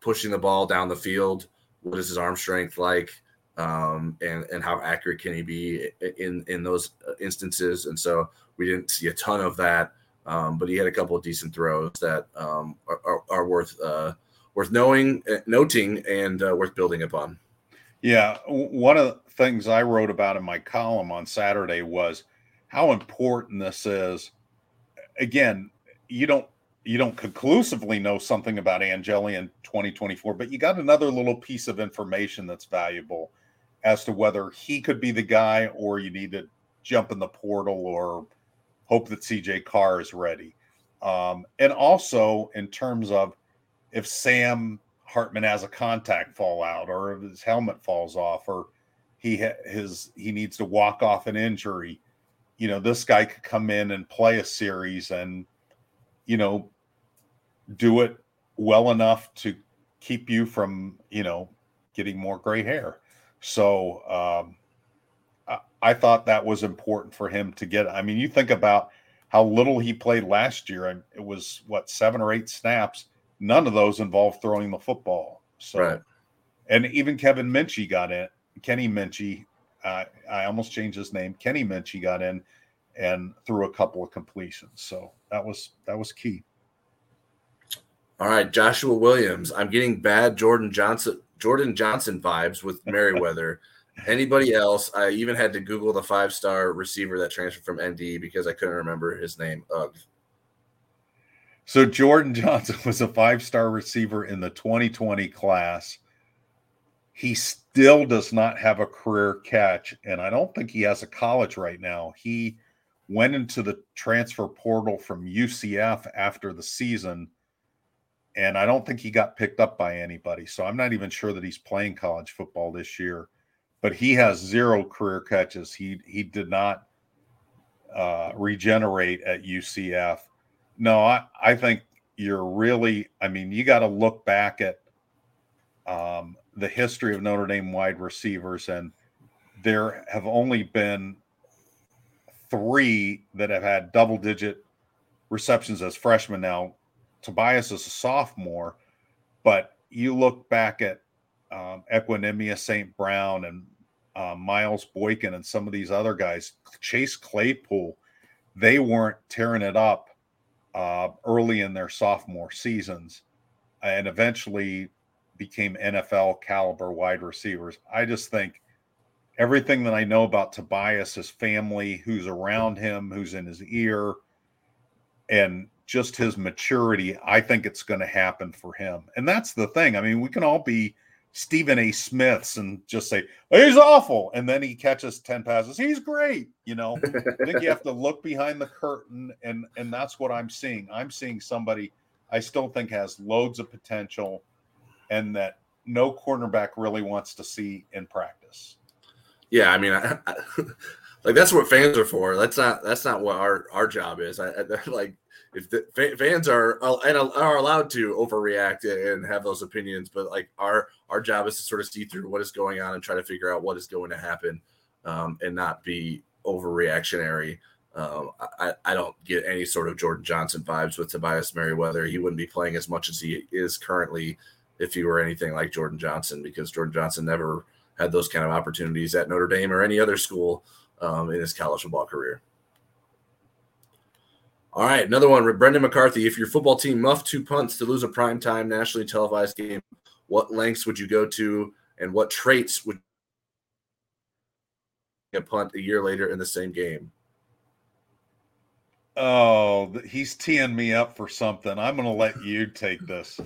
pushing the ball down the field? What is his arm strength like, um, and and how accurate can he be in in those instances? And so we didn't see a ton of that, um, but he had a couple of decent throws that um, are, are, are worth uh, worth knowing, noting, and uh, worth building upon. Yeah, one of the things I wrote about in my column on Saturday was how important this is. Again, you don't you don't conclusively know something about Angeli in twenty twenty-four, but you got another little piece of information that's valuable as to whether he could be the guy, or you need to jump in the portal or hope that C J Carr is ready. Um, and also in terms of if Sam Hartman has a contact fallout, or if his helmet falls off, or he ha- his he needs to walk off an injury, you know, this guy could come in and play a series and, you know, do it well enough to keep you from, you know, getting more gray hair. So um, I-, I thought that was important for him to get. I mean, you think about how little he played last year, and it was what, seven or eight snaps. None of those involved throwing the football. So, right. And even Kevin Minchie got in. Kenny Minchie, uh, I almost changed his name. Kenny Minchie got in and threw a couple of completions. So that was that was key. All right, Joshua Williams. I'm getting bad Jordan Johnson Jordan Johnson vibes with Merriweather. Anybody else? I even had to Google the five-star receiver that transferred from N D because I couldn't remember his name. Ugh. So Jordan Johnson was a five-star receiver in the twenty twenty class. He still does not have a career catch, and I don't think he has a college right now. He went into the transfer portal from U C F after the season, and I don't think he got picked up by anybody. So I'm not even sure that he's playing college football this year. But he has zero career catches. He he did not uh, regenerate at U C F. No, I, I think you're really, I mean, you got to look back at um, the history of Notre Dame wide receivers, and there have only been three that have had double-digit receptions as freshmen. Now, Tobias is a sophomore, but you look back at um, Equinemius Saint Brown and uh, Miles Boykin and some of these other guys, Chase Claypool, they weren't tearing it up Uh, early in their sophomore seasons, and eventually became N F L caliber wide receivers. I just think everything that I know about Tobias, his family, who's around him, who's in his ear, and just his maturity, I think it's going to happen for him. And that's the thing. I mean, we can all be Stephen A. Smiths and just say, oh, he's awful, and then he catches ten passes. He's great, you know. I think you have to look behind the curtain, and and that's what I'm seeing. I'm seeing somebody I still think has loads of potential, and that no cornerback really wants to see in practice. Yeah, I mean, I, I, like that's what fans are for. That's not that's not what our, our job is. I, I like if the fans are and are allowed to overreact and have those opinions, but like our our job is to sort of see through what is going on and try to figure out what is going to happen, um, and not be overreactionary. Um, I, I don't get any sort of Jordan Johnson vibes with Tobias Merriweather. He wouldn't be playing as much as he is currently if he were anything like Jordan Johnson, because Jordan Johnson never had those kind of opportunities at Notre Dame or any other school um, in his college football career. All right, another one. Brendan McCarthy, if your football team muffed two punts to lose a primetime nationally televised game, what lengths would you go to and what traits would you punt a year later in the same game? Oh, he's teeing me up for something. I'm going to let you take this.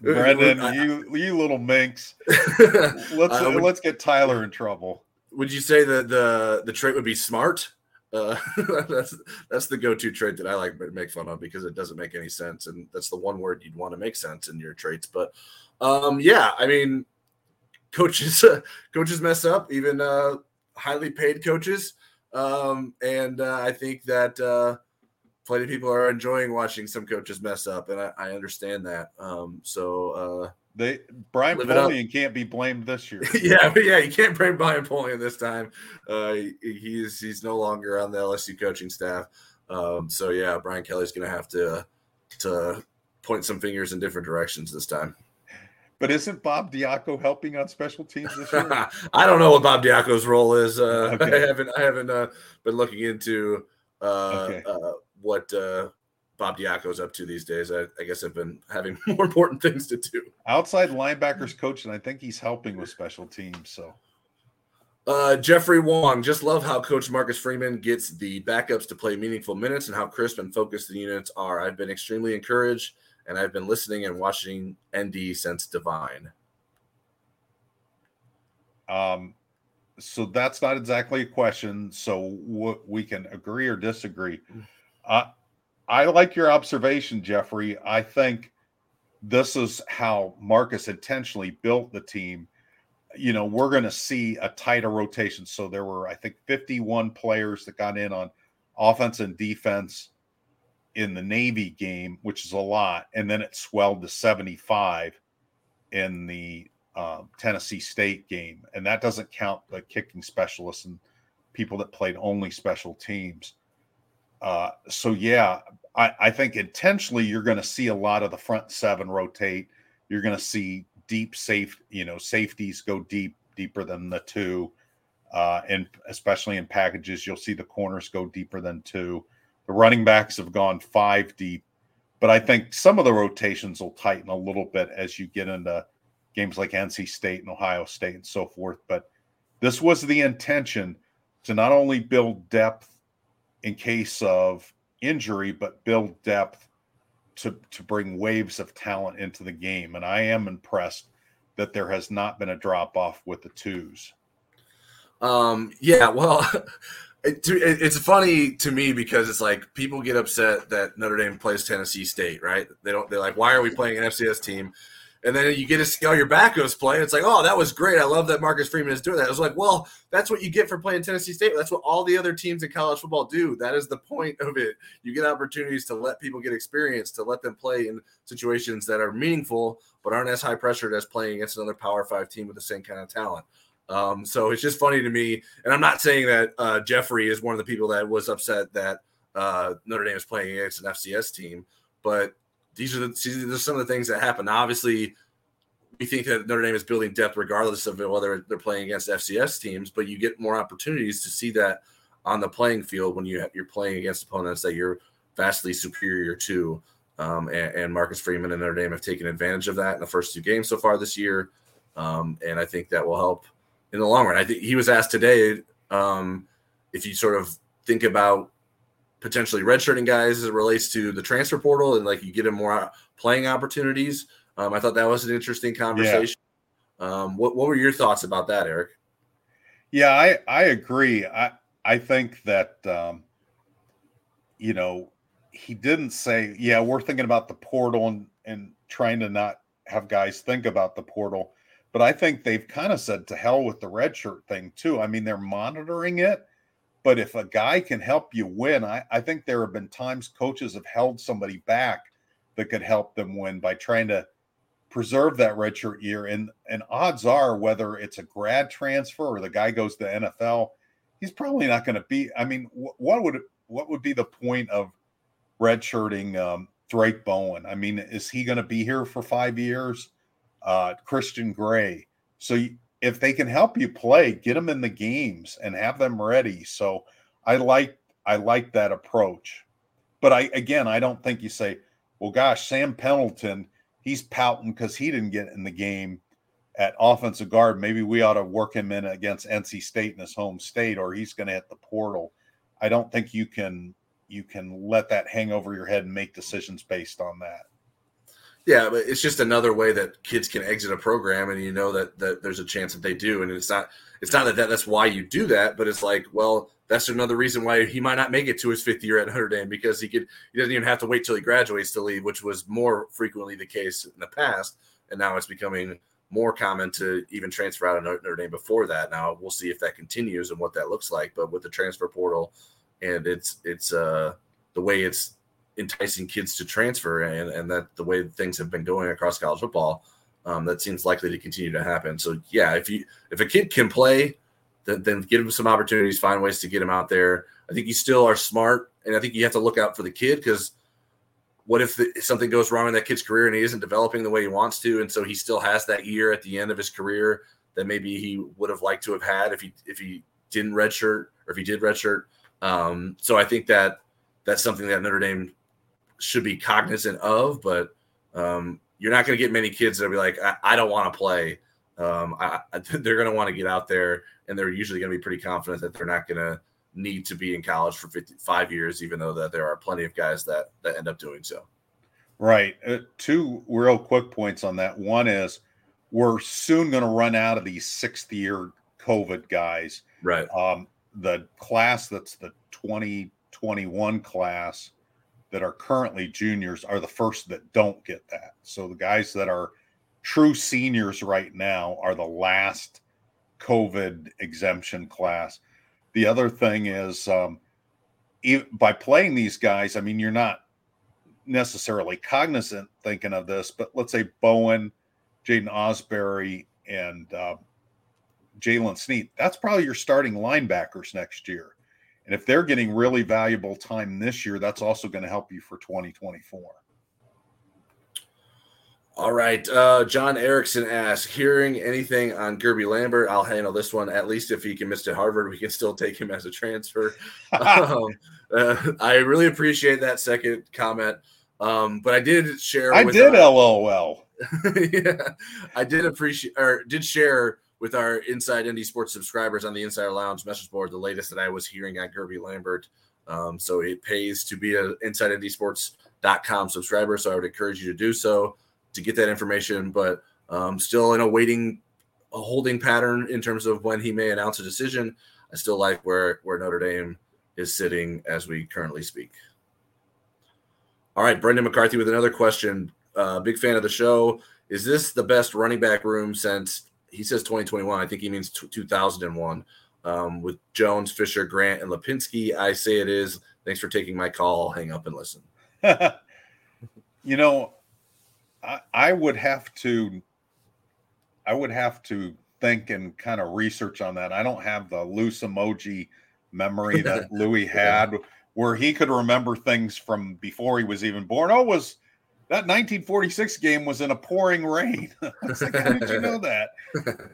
Brendan, you you little minx. Let's uh, would, let's get Tyler in trouble. Would you say that the, the trait would be smart? Uh, that's that's the go-to trait that I like to make fun of because it doesn't make any sense, and that's the one word you'd want to make sense in your traits. But, um, yeah, I mean, coaches uh, coaches mess up, even uh, highly paid coaches. Um, and uh, I think that uh, plenty of people are enjoying watching some coaches mess up, and I, I understand that. Um, so uh, they Brian Polian can't be blamed this year. yeah, but yeah, you can't blame Brian Polian this time. Uh, he, he's he's no longer on the L S U coaching staff. Um, so yeah, Brian Kelly's going to have to to point some fingers in different directions this time. But isn't Bob Diaco helping on special teams this year? I don't know what Bob Diaco's role is. Uh, okay. I haven't I haven't uh, been looking into uh, okay. uh, what uh, Bob Diaco's up to these days. I, I guess I've been having more important things to do. Outside linebackers coach, and I think he's helping with special teams. So, uh, Jeffrey Wong, just love how Coach Marcus Freeman gets the backups to play meaningful minutes and how crisp and focused the units are. I've been extremely encouraged. And I've been listening and watching N D since Divine. Um, so that's not exactly a question. So w- we can agree or disagree. Uh, I like your observation, Jeffrey. I think this is how Marcus intentionally built the team. You know, we're going to see a tighter rotation. So there were, I think, fifty-one players that got in on offense and defense in the Navy game, which is a lot, and then it swelled to seventy-five in the um, Tennessee State game, and that doesn't count the kicking specialists and people that played only special teams. Uh, so, yeah, I, I think intentionally you're going to see a lot of the front seven rotate. You're going to see deep safe, you know, safeties go deep, deeper than the two, uh, and especially in packages, you'll see the corners go deeper than two. The running backs have gone five deep, but I think some of the rotations will tighten a little bit as you get into games like N C State and Ohio State and so forth. But this was the intention to not only build depth in case of injury, but build depth to, to bring waves of talent into the game. And I am impressed that there has not been a drop-off with the twos. Um, yeah, well... It's funny to me because it's like people get upset that Notre Dame plays Tennessee State, right? They don't. They're like, why are we playing an F C S team? And then you get to see all your backups play. It's like, oh, that was great. I love that Marcus Freeman is doing that. I was like, well, that's what you get for playing Tennessee State. That's what all the other teams in college football do. That is the point of it. You get opportunities to let people get experience, to let them play in situations that are meaningful but aren't as high pressured as playing against another Power Five team with the same kind of talent. Um, so it's just funny to me, and I'm not saying that uh, Jeffrey is one of the people that was upset that uh, Notre Dame is playing against an F C S team, but these are, the, these are some of the things that happen. Now, obviously, we think that Notre Dame is building depth regardless of whether they're playing against F C S teams, but you get more opportunities to see that on the playing field when you have, you're playing against opponents that you're vastly superior to, um, and, and Marcus Freeman and Notre Dame have taken advantage of that in the first two games so far this year, um, and I think that will help in the long run. I think he was asked today um, if you sort of think about potentially redshirting guys as it relates to the transfer portal and like you get them more playing opportunities. Um, I thought that was an interesting conversation. Yeah. Um, what what were your thoughts about that, Eric? Yeah, I, I agree. I, I think that, um, you know, he didn't say, yeah, we're thinking about the portal and, and trying to not have guys think about the portal. But I think they've kind of said to hell with the redshirt thing too. I mean, they're monitoring it, but if a guy can help you win, I, I think there have been times coaches have held somebody back that could help them win by trying to preserve that redshirt year. And, and odds are, whether it's a grad transfer or the guy goes to the N F L, he's probably not going to be, I mean, wh- what would, what would be the point of redshirting um, Drake Bowen? I mean, is he going to be here for five years? Uh, Christian Gray. So you, if they can help you play, get them in the games and have them ready. So I like, I like that approach, but I, again, I don't think you say, well, gosh, Sam Pendleton, he's pouting because he didn't get in the game at offensive guard. Maybe we ought to work him in against N C State in his home state, or he's going to hit the portal. I don't think you can, you can let that hang over your head and make decisions based on that. Yeah, but it's just another way that kids can exit a program, and you know that, that there's a chance that they do. And it's not it's not that, that that's why you do that, but it's like, well, that's another reason why he might not make it to his fifth year at Notre Dame, because he could he doesn't even have to wait till he graduates to leave, which was more frequently the case in the past, and now it's becoming more common to even transfer out of Notre Dame before that. Now we'll see if that continues and what that looks like, but with the transfer portal and it's it's uh, the way it's enticing kids to transfer and, and that the way things have been going across college football, um, that seems likely to continue to happen. So yeah, if you, if a kid can play, then, then give him some opportunities, find ways to get him out there. I think you still are smart. And I think you have to look out for the kid, because what if, the, if something goes wrong in that kid's career and he isn't developing the way he wants to? And so he still has that year at the end of his career that maybe he would have liked to have had if he, if he didn't redshirt or if he did redshirt. Um, so I think that that's something that Notre Dame should be cognizant of, but um, you're not going to get many kids that'll be like, I, I don't want to play. Um, I, I, they're going to want to get out there, and they're usually going to be pretty confident that they're not going to need to be in college for fifty-five years, even though that there are plenty of guys that, that end up doing so. Right. Uh, two real quick points on that. One is we're soon going to run out of these sixth year COVID guys. Right. Um, the class that's the twenty twenty-one class that are currently juniors are the first that don't get that. So the guys that are true seniors right now are the last COVID exemption class. The other thing is, um, even by playing these guys, I mean, you're not necessarily cognizant thinking of this, but let's say Bowen, Jaden Osbury, and uh, Jalen Snead, that's probably your starting linebackers next year. And if they're getting really valuable time this year, that's also going to help you for twenty twenty-four. All right. Uh, John Erickson asks, hearing anything on Kirby Lambert? I'll handle this one. At least if he can miss to Harvard, we can still take him as a transfer. um, uh, I really appreciate that second comment. Um, but I did share. I with did. Our, LOL. Yeah, I did appreciate or did share with our Inside N D Sports subscribers on the Insider Lounge message board the latest that I was hearing on Kirby Lambert. Um, so it pays to be an Inside N D Sports dot com subscriber, so I would encourage you to do so to get that information, but um, still in a waiting, a holding pattern in terms of when he may announce a decision. I still like where, where Notre Dame is sitting as we currently speak. All right, Brendan McCarthy with another question. Uh, big fan of the show. Is this the best running back room since – he says twenty twenty-one. I think he means two thousand one um, with Jones, Fisher, Grant, and Lipinski. I say it is. Thanks for taking my call. I'll hang up and listen. You know, I, I would have to, I would have to think and kind of research on that. I don't have the loose emoji memory that Louis had, where he could remember things from before he was even born. Oh, was that nineteen forty-six game was in a pouring rain. I was like, how did you know that?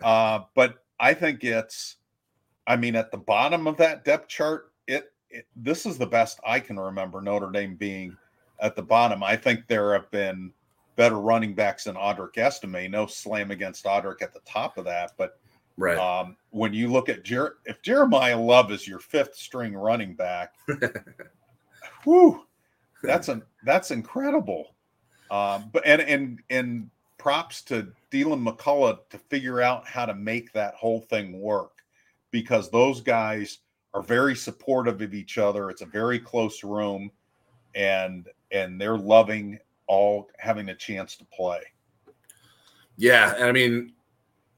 Uh, but I think it's, I mean, at the bottom of that depth chart, it, it this is the best I can remember Notre Dame being at the bottom. I think there have been better running backs than Audric Estime. No slam against Audric at the top of that. But right. um, when you look at Jer- if Jeremiah Love is your fifth string running back, whew, that's an, that's incredible. Um, but and and and props to Dylan McCullough to figure out how to make that whole thing work, because those guys are very supportive of each other. It's a very close room, and and they're loving all having a chance to play. Yeah, and I mean,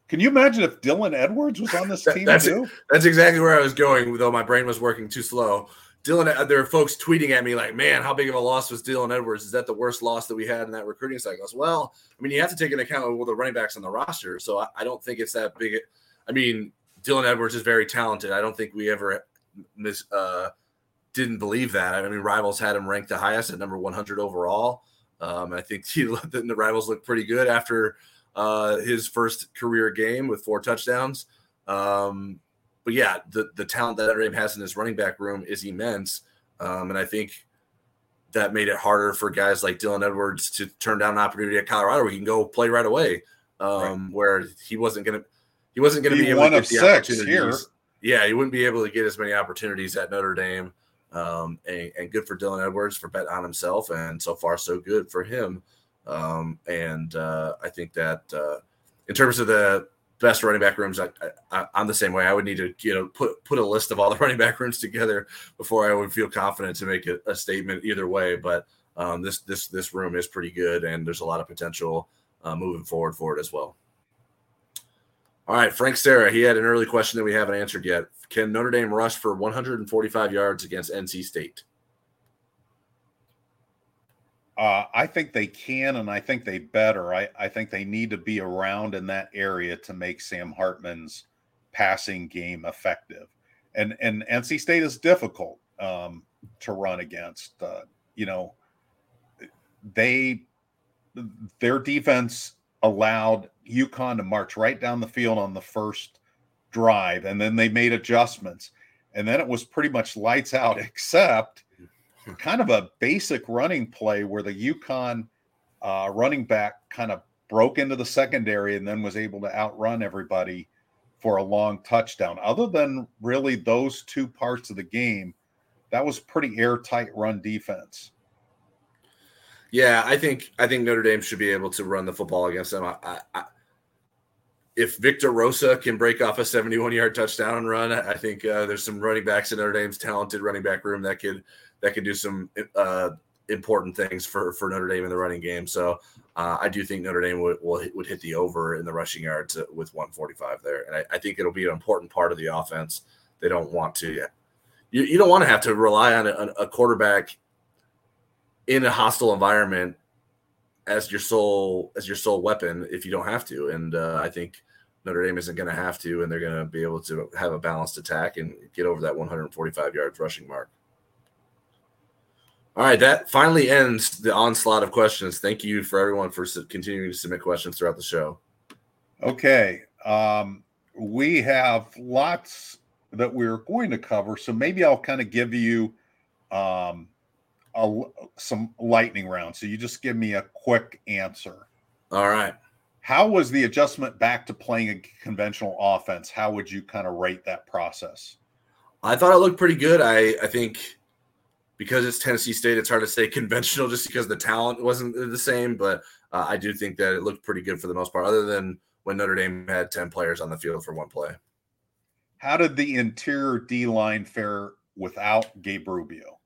Can you imagine if Dylan Edwards was on this that, team that's too? It. That's exactly where I was going, though my brain was working too slow. Dylan, there are folks tweeting at me like, man, how big of a loss was Dylan Edwards? Is that the worst loss that we had in that recruiting cycle? I was, well, I mean, you have to take into account all the running backs on the roster, so I, I don't think it's that big. I mean, Dylan Edwards is very talented. I don't think we ever mis, uh, didn't believe that. I mean, Rivals had him ranked the highest at number one hundred overall. Um, I think he the Rivals looked pretty good after uh, his first career game with four touchdowns. Um But, yeah, the, the talent that Notre Dame has in this running back room is immense, um, and I think that made it harder for guys like Dylan Edwards to turn down an opportunity at Colorado where he can go play right away, um, right. where he wasn't going to he wasn't going to be able to get the opportunities. Here. Yeah, he wouldn't be able to get as many opportunities at Notre Dame, um, and, and good for Dylan Edwards for betting on himself, and so far so good for him. Um, and uh, I think that uh, in terms of the – best running back rooms, I, I, I'm the same way. I would need to, you know, put put a list of all the running back rooms together before I would feel confident to make a, a statement either way. But um, this this this room is pretty good, and there's a lot of potential uh, moving forward for it as well. All right, Frank Sarah, he had an early question that we haven't answered yet. Can Notre Dame rush for one hundred forty-five yards against N C State? Uh, I think they can, and I think they better. I, I think they need to be around in that area to make Sam Hartman's passing game effective. And and N C State is difficult um, to run against. Uh, you know, they their defense allowed UConn to march right down the field on the first drive, and then they made adjustments. And then it was pretty much lights out, except – kind of a basic running play where the UConn uh, running back kind of broke into the secondary and then was able to outrun everybody for a long touchdown. Other than really those two parts of the game, that was pretty airtight run defense. Yeah, I think I think Notre Dame should be able to run the football against them. I, I, I, if Victor Rosa can break off a seventy-one-yard touchdown run, I think uh, there's some running backs in Notre Dame's talented running back room that could – that could do some uh, important things for, for Notre Dame in the running game. So uh, I do think Notre Dame would will hit, would hit the over in the rushing yards with one forty-five there. And I, I think it'll be an important part of the offense. They don't want to yet. You, you don't want to have to rely on a, a quarterback in a hostile environment as your sole, as your sole weapon if you don't have to. And uh, I think Notre Dame isn't going to have to, and they're going to be able to have a balanced attack and get over that one forty-five yards rushing mark. All right, that finally ends the onslaught of questions. Thank you for everyone for su- continuing to submit questions throughout the show. Okay. Um, we have lots that we're going to cover, so maybe I'll kind of give you um, a, some lightning round. So you just give me a quick answer. All right. How was the adjustment back to playing a conventional offense? How would you kind of rate that process? I thought it looked pretty good. I, I think... Because it's Tennessee State, it's hard to say conventional just because the talent wasn't the same, but uh, I do think that it looked pretty good for the most part, other than when Notre Dame had ten players on the field for one play. How did the interior D-line fare without Gabe Rubio?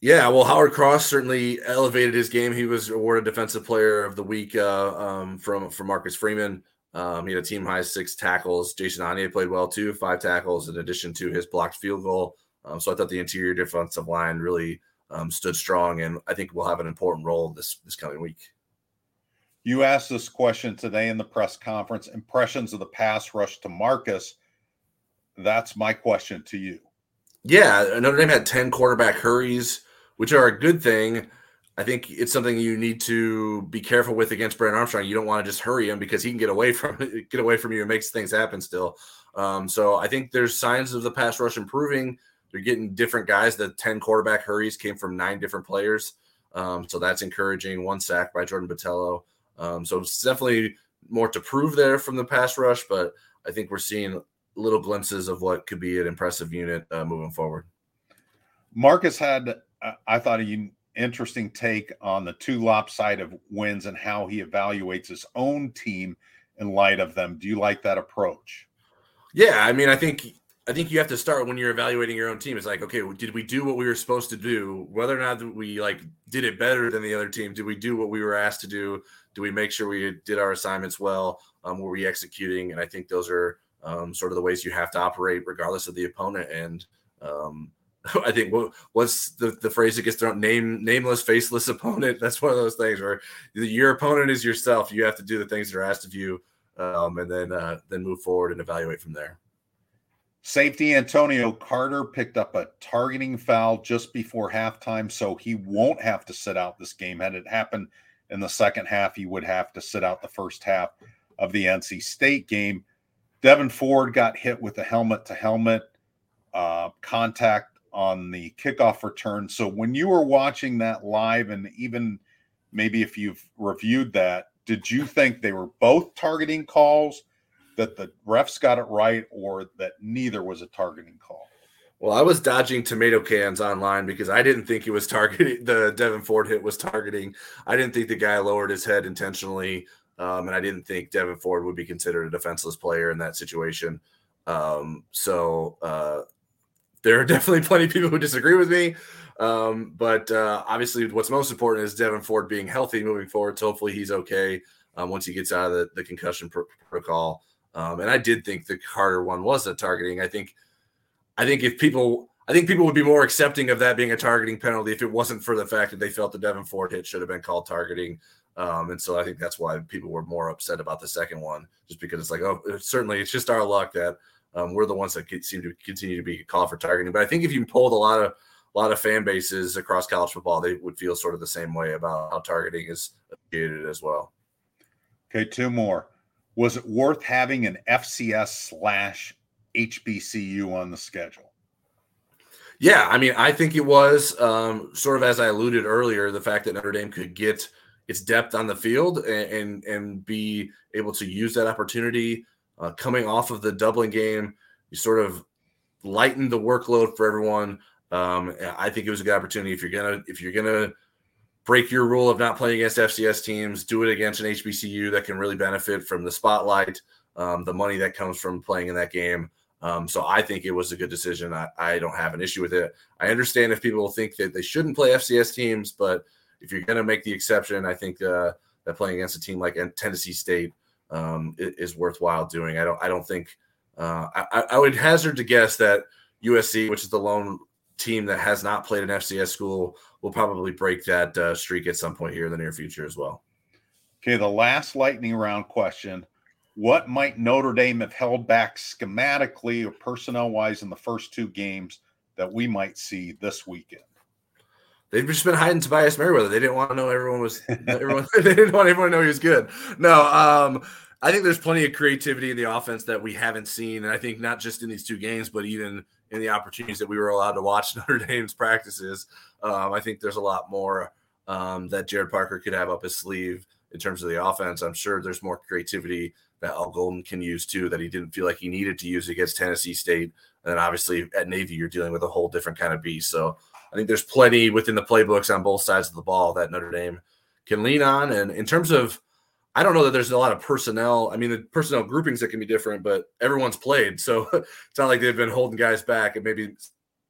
Yeah, well, Howard Cross certainly elevated his game. He was awarded Defensive Player of the Week uh, um, from, from Marcus Freeman. Um, he had a team-high six tackles. Jason Ania played well, too, five tackles in addition to his blocked field goal. Um, so I thought the interior defensive line really um, stood strong, and I think will have an important role this, this coming week. You asked this question today in the press conference, impressions of the pass rush to Marcus. That's my question to you. Yeah, Notre Dame had ten quarterback hurries, which are a good thing. I think it's something you need to be careful with against Brennan Armstrong. You don't want to just hurry him because he can get away from get away from you and makes things happen still. Um, so I think there's signs of the pass rush improving. They're getting different guys. The ten quarterback hurries came from nine different players. Um, so that's encouraging. One sack by Jordan Botello. Um, so it's definitely more to prove there from the pass rush, but I think we're seeing little glimpses of what could be an impressive unit uh, moving forward. Marcus had, uh, I thought, an interesting take on the two lopsided of wins and how he evaluates his own team in light of them. Do you like that approach? Yeah, I mean, I think – I think you have to start when you're evaluating your own team. It's like, okay, did we do what we were supposed to do? Whether or not we like did it better than the other team, did we do what we were asked to do? do we make sure we did our assignments well? Um, were we executing? And I think those are um, sort of the ways you have to operate regardless of the opponent. And um, I think what's the, the phrase that gets thrown, name, nameless, faceless opponent. That's one of those things where your opponent is yourself. You have to do the things that are asked of you um, and then uh, then move forward and evaluate from there. Safety Antonio Carter picked up a targeting foul just before halftime, so he won't have to sit out this game. Had it happened in the second half, he would have to sit out the first half of the N C State game. Devin Ford got hit with a helmet-to-helmet uh, contact on the kickoff return. So when you were watching that live, and even maybe if you've reviewed that, did you think they were both targeting calls, that the refs got it right, or that neither was a targeting call? Well, I was dodging tomato cans online because I didn't think it was targeting. The Devin Ford hit was targeting. I didn't think the guy lowered his head intentionally, um, and I didn't think Devin Ford would be considered a defenseless player in that situation. Um, so uh, there are definitely plenty of people who disagree with me, um, but uh, obviously what's most important is Devin Ford being healthy moving forward. So hopefully he's okay um, once he gets out of the, the concussion protocol. Um, and I did think the Carter one was a targeting. I think, I think if people, I think people would be more accepting of that being a targeting penalty if it wasn't for the fact that they felt the Devin Ford hit should have been called targeting. Um, and so I think that's why people were more upset about the second one, just because it's like, oh, it's certainly it's just our luck that um, we're the ones that seem to continue to be called for targeting. But I think if you polled a lot of a lot of fan bases across college football, they would feel sort of the same way about how targeting is appreciated as well. Okay, two more. Was it worth having an F C S slash H B C U on the schedule? Yeah, I mean, I think it was um, sort of, as I alluded earlier, the fact that Notre Dame could get its depth on the field and and, and be able to use that opportunity. Uh, coming off of the Dublin game, you sort of lightened the workload for everyone. Um, I think it was a good opportunity. If you're gonna, if you're gonna break your rule of not playing against F C S teams, do it against an H B C U that can really benefit from the spotlight, um, the money that comes from playing in that game. Um, so I think it was a good decision. I, I don't have an issue with it. I understand if people think that they shouldn't play F C S teams, but if you're going to make the exception, I think uh, that playing against a team like Tennessee State um, is worthwhile doing. I don't I don't think uh, – I, I would hazard to guess that U S C, which is the lone team that has not played an F C S school, will probably break that uh, streak at some point here in the near future as well. Okay, the last lightning round question. What might Notre Dame have held back schematically or personnel-wise in the first two games that we might see this weekend? They've just been hiding Tobias Merriweather. They didn't want to know everyone was everyone, – they didn't want everyone to know he was good. No, um, I think there's plenty of creativity in the offense that we haven't seen, and I think not just in these two games, but even – and the opportunities that we were allowed to watch Notre Dame's practices. Um, I think there's a lot more um, that Jared Parker could have up his sleeve in terms of the offense. I'm sure there's more creativity that Al Golden can use too, that he didn't feel like he needed to use against Tennessee State. And then obviously at Navy, you're dealing with a whole different kind of beast. So I think there's plenty within the playbooks on both sides of the ball that Notre Dame can lean on. And in terms of, I don't know that there's a lot of personnel. I mean, the personnel groupings that can be different, but everyone's played. So it's not like they've been holding guys back, and maybe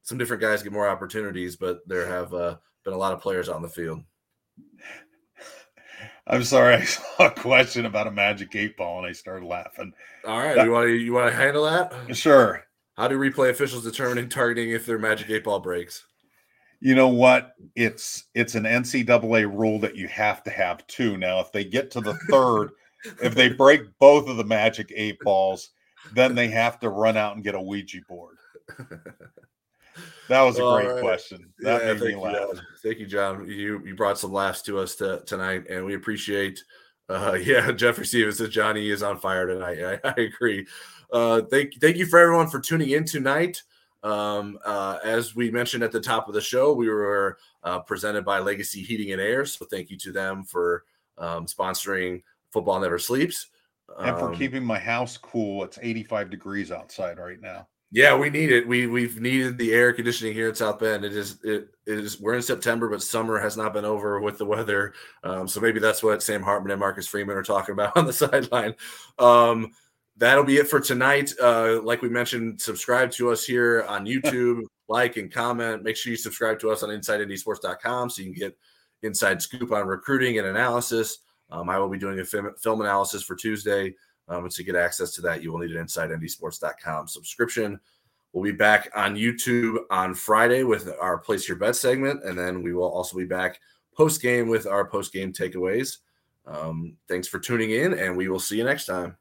some different guys get more opportunities, but there have uh, been a lot of players on the field. I'm sorry. I saw a question about a magic eight ball and I started laughing. All right. That, you want to, you want to handle that? Sure. How do replay officials determine targeting if their magic eight ball breaks? You know what? It's it's an N C double A rule that you have to have two. Now, if they get to the third, if they break both of the magic eight balls, then they have to run out and get a Ouija board. That was a All great right. question. That yeah, made me laugh. You, thank you, John. You you brought some laughs to us to, tonight, and we appreciate. Uh, yeah, Jeffrey Stevens says Johnny is on fire tonight. I, I agree. Uh, thank thank you for everyone for tuning in tonight. Um, uh, as we mentioned at the top of the show, we were uh, presented by Legacy Heating and Air. So thank you to them for um, sponsoring Football Never Sleeps. Um, and for keeping my house cool. It's eighty-five degrees outside right now. Yeah, we need it. We, we've needed the air conditioning here in South Bend. It is, it, it is, we're in September, but summer has not been over with the weather. Um, so maybe that's what Sam Hartman and Marcus Freeman are talking about on the sideline. Um, That'll be it for tonight. Uh, like we mentioned, subscribe to us here on YouTube, like and comment. Make sure you subscribe to us on inside indy sports dot com so you can get inside scoop on recruiting and analysis. Um, I will be doing a film analysis for Tuesday. Um, and to get access to that, you will need an inside N D sports dot com subscription. We'll be back on YouTube on Friday with our Place Your Bet segment, and then we will also be back post-game with our post-game takeaways. Um, thanks for tuning in, and we will see you next time.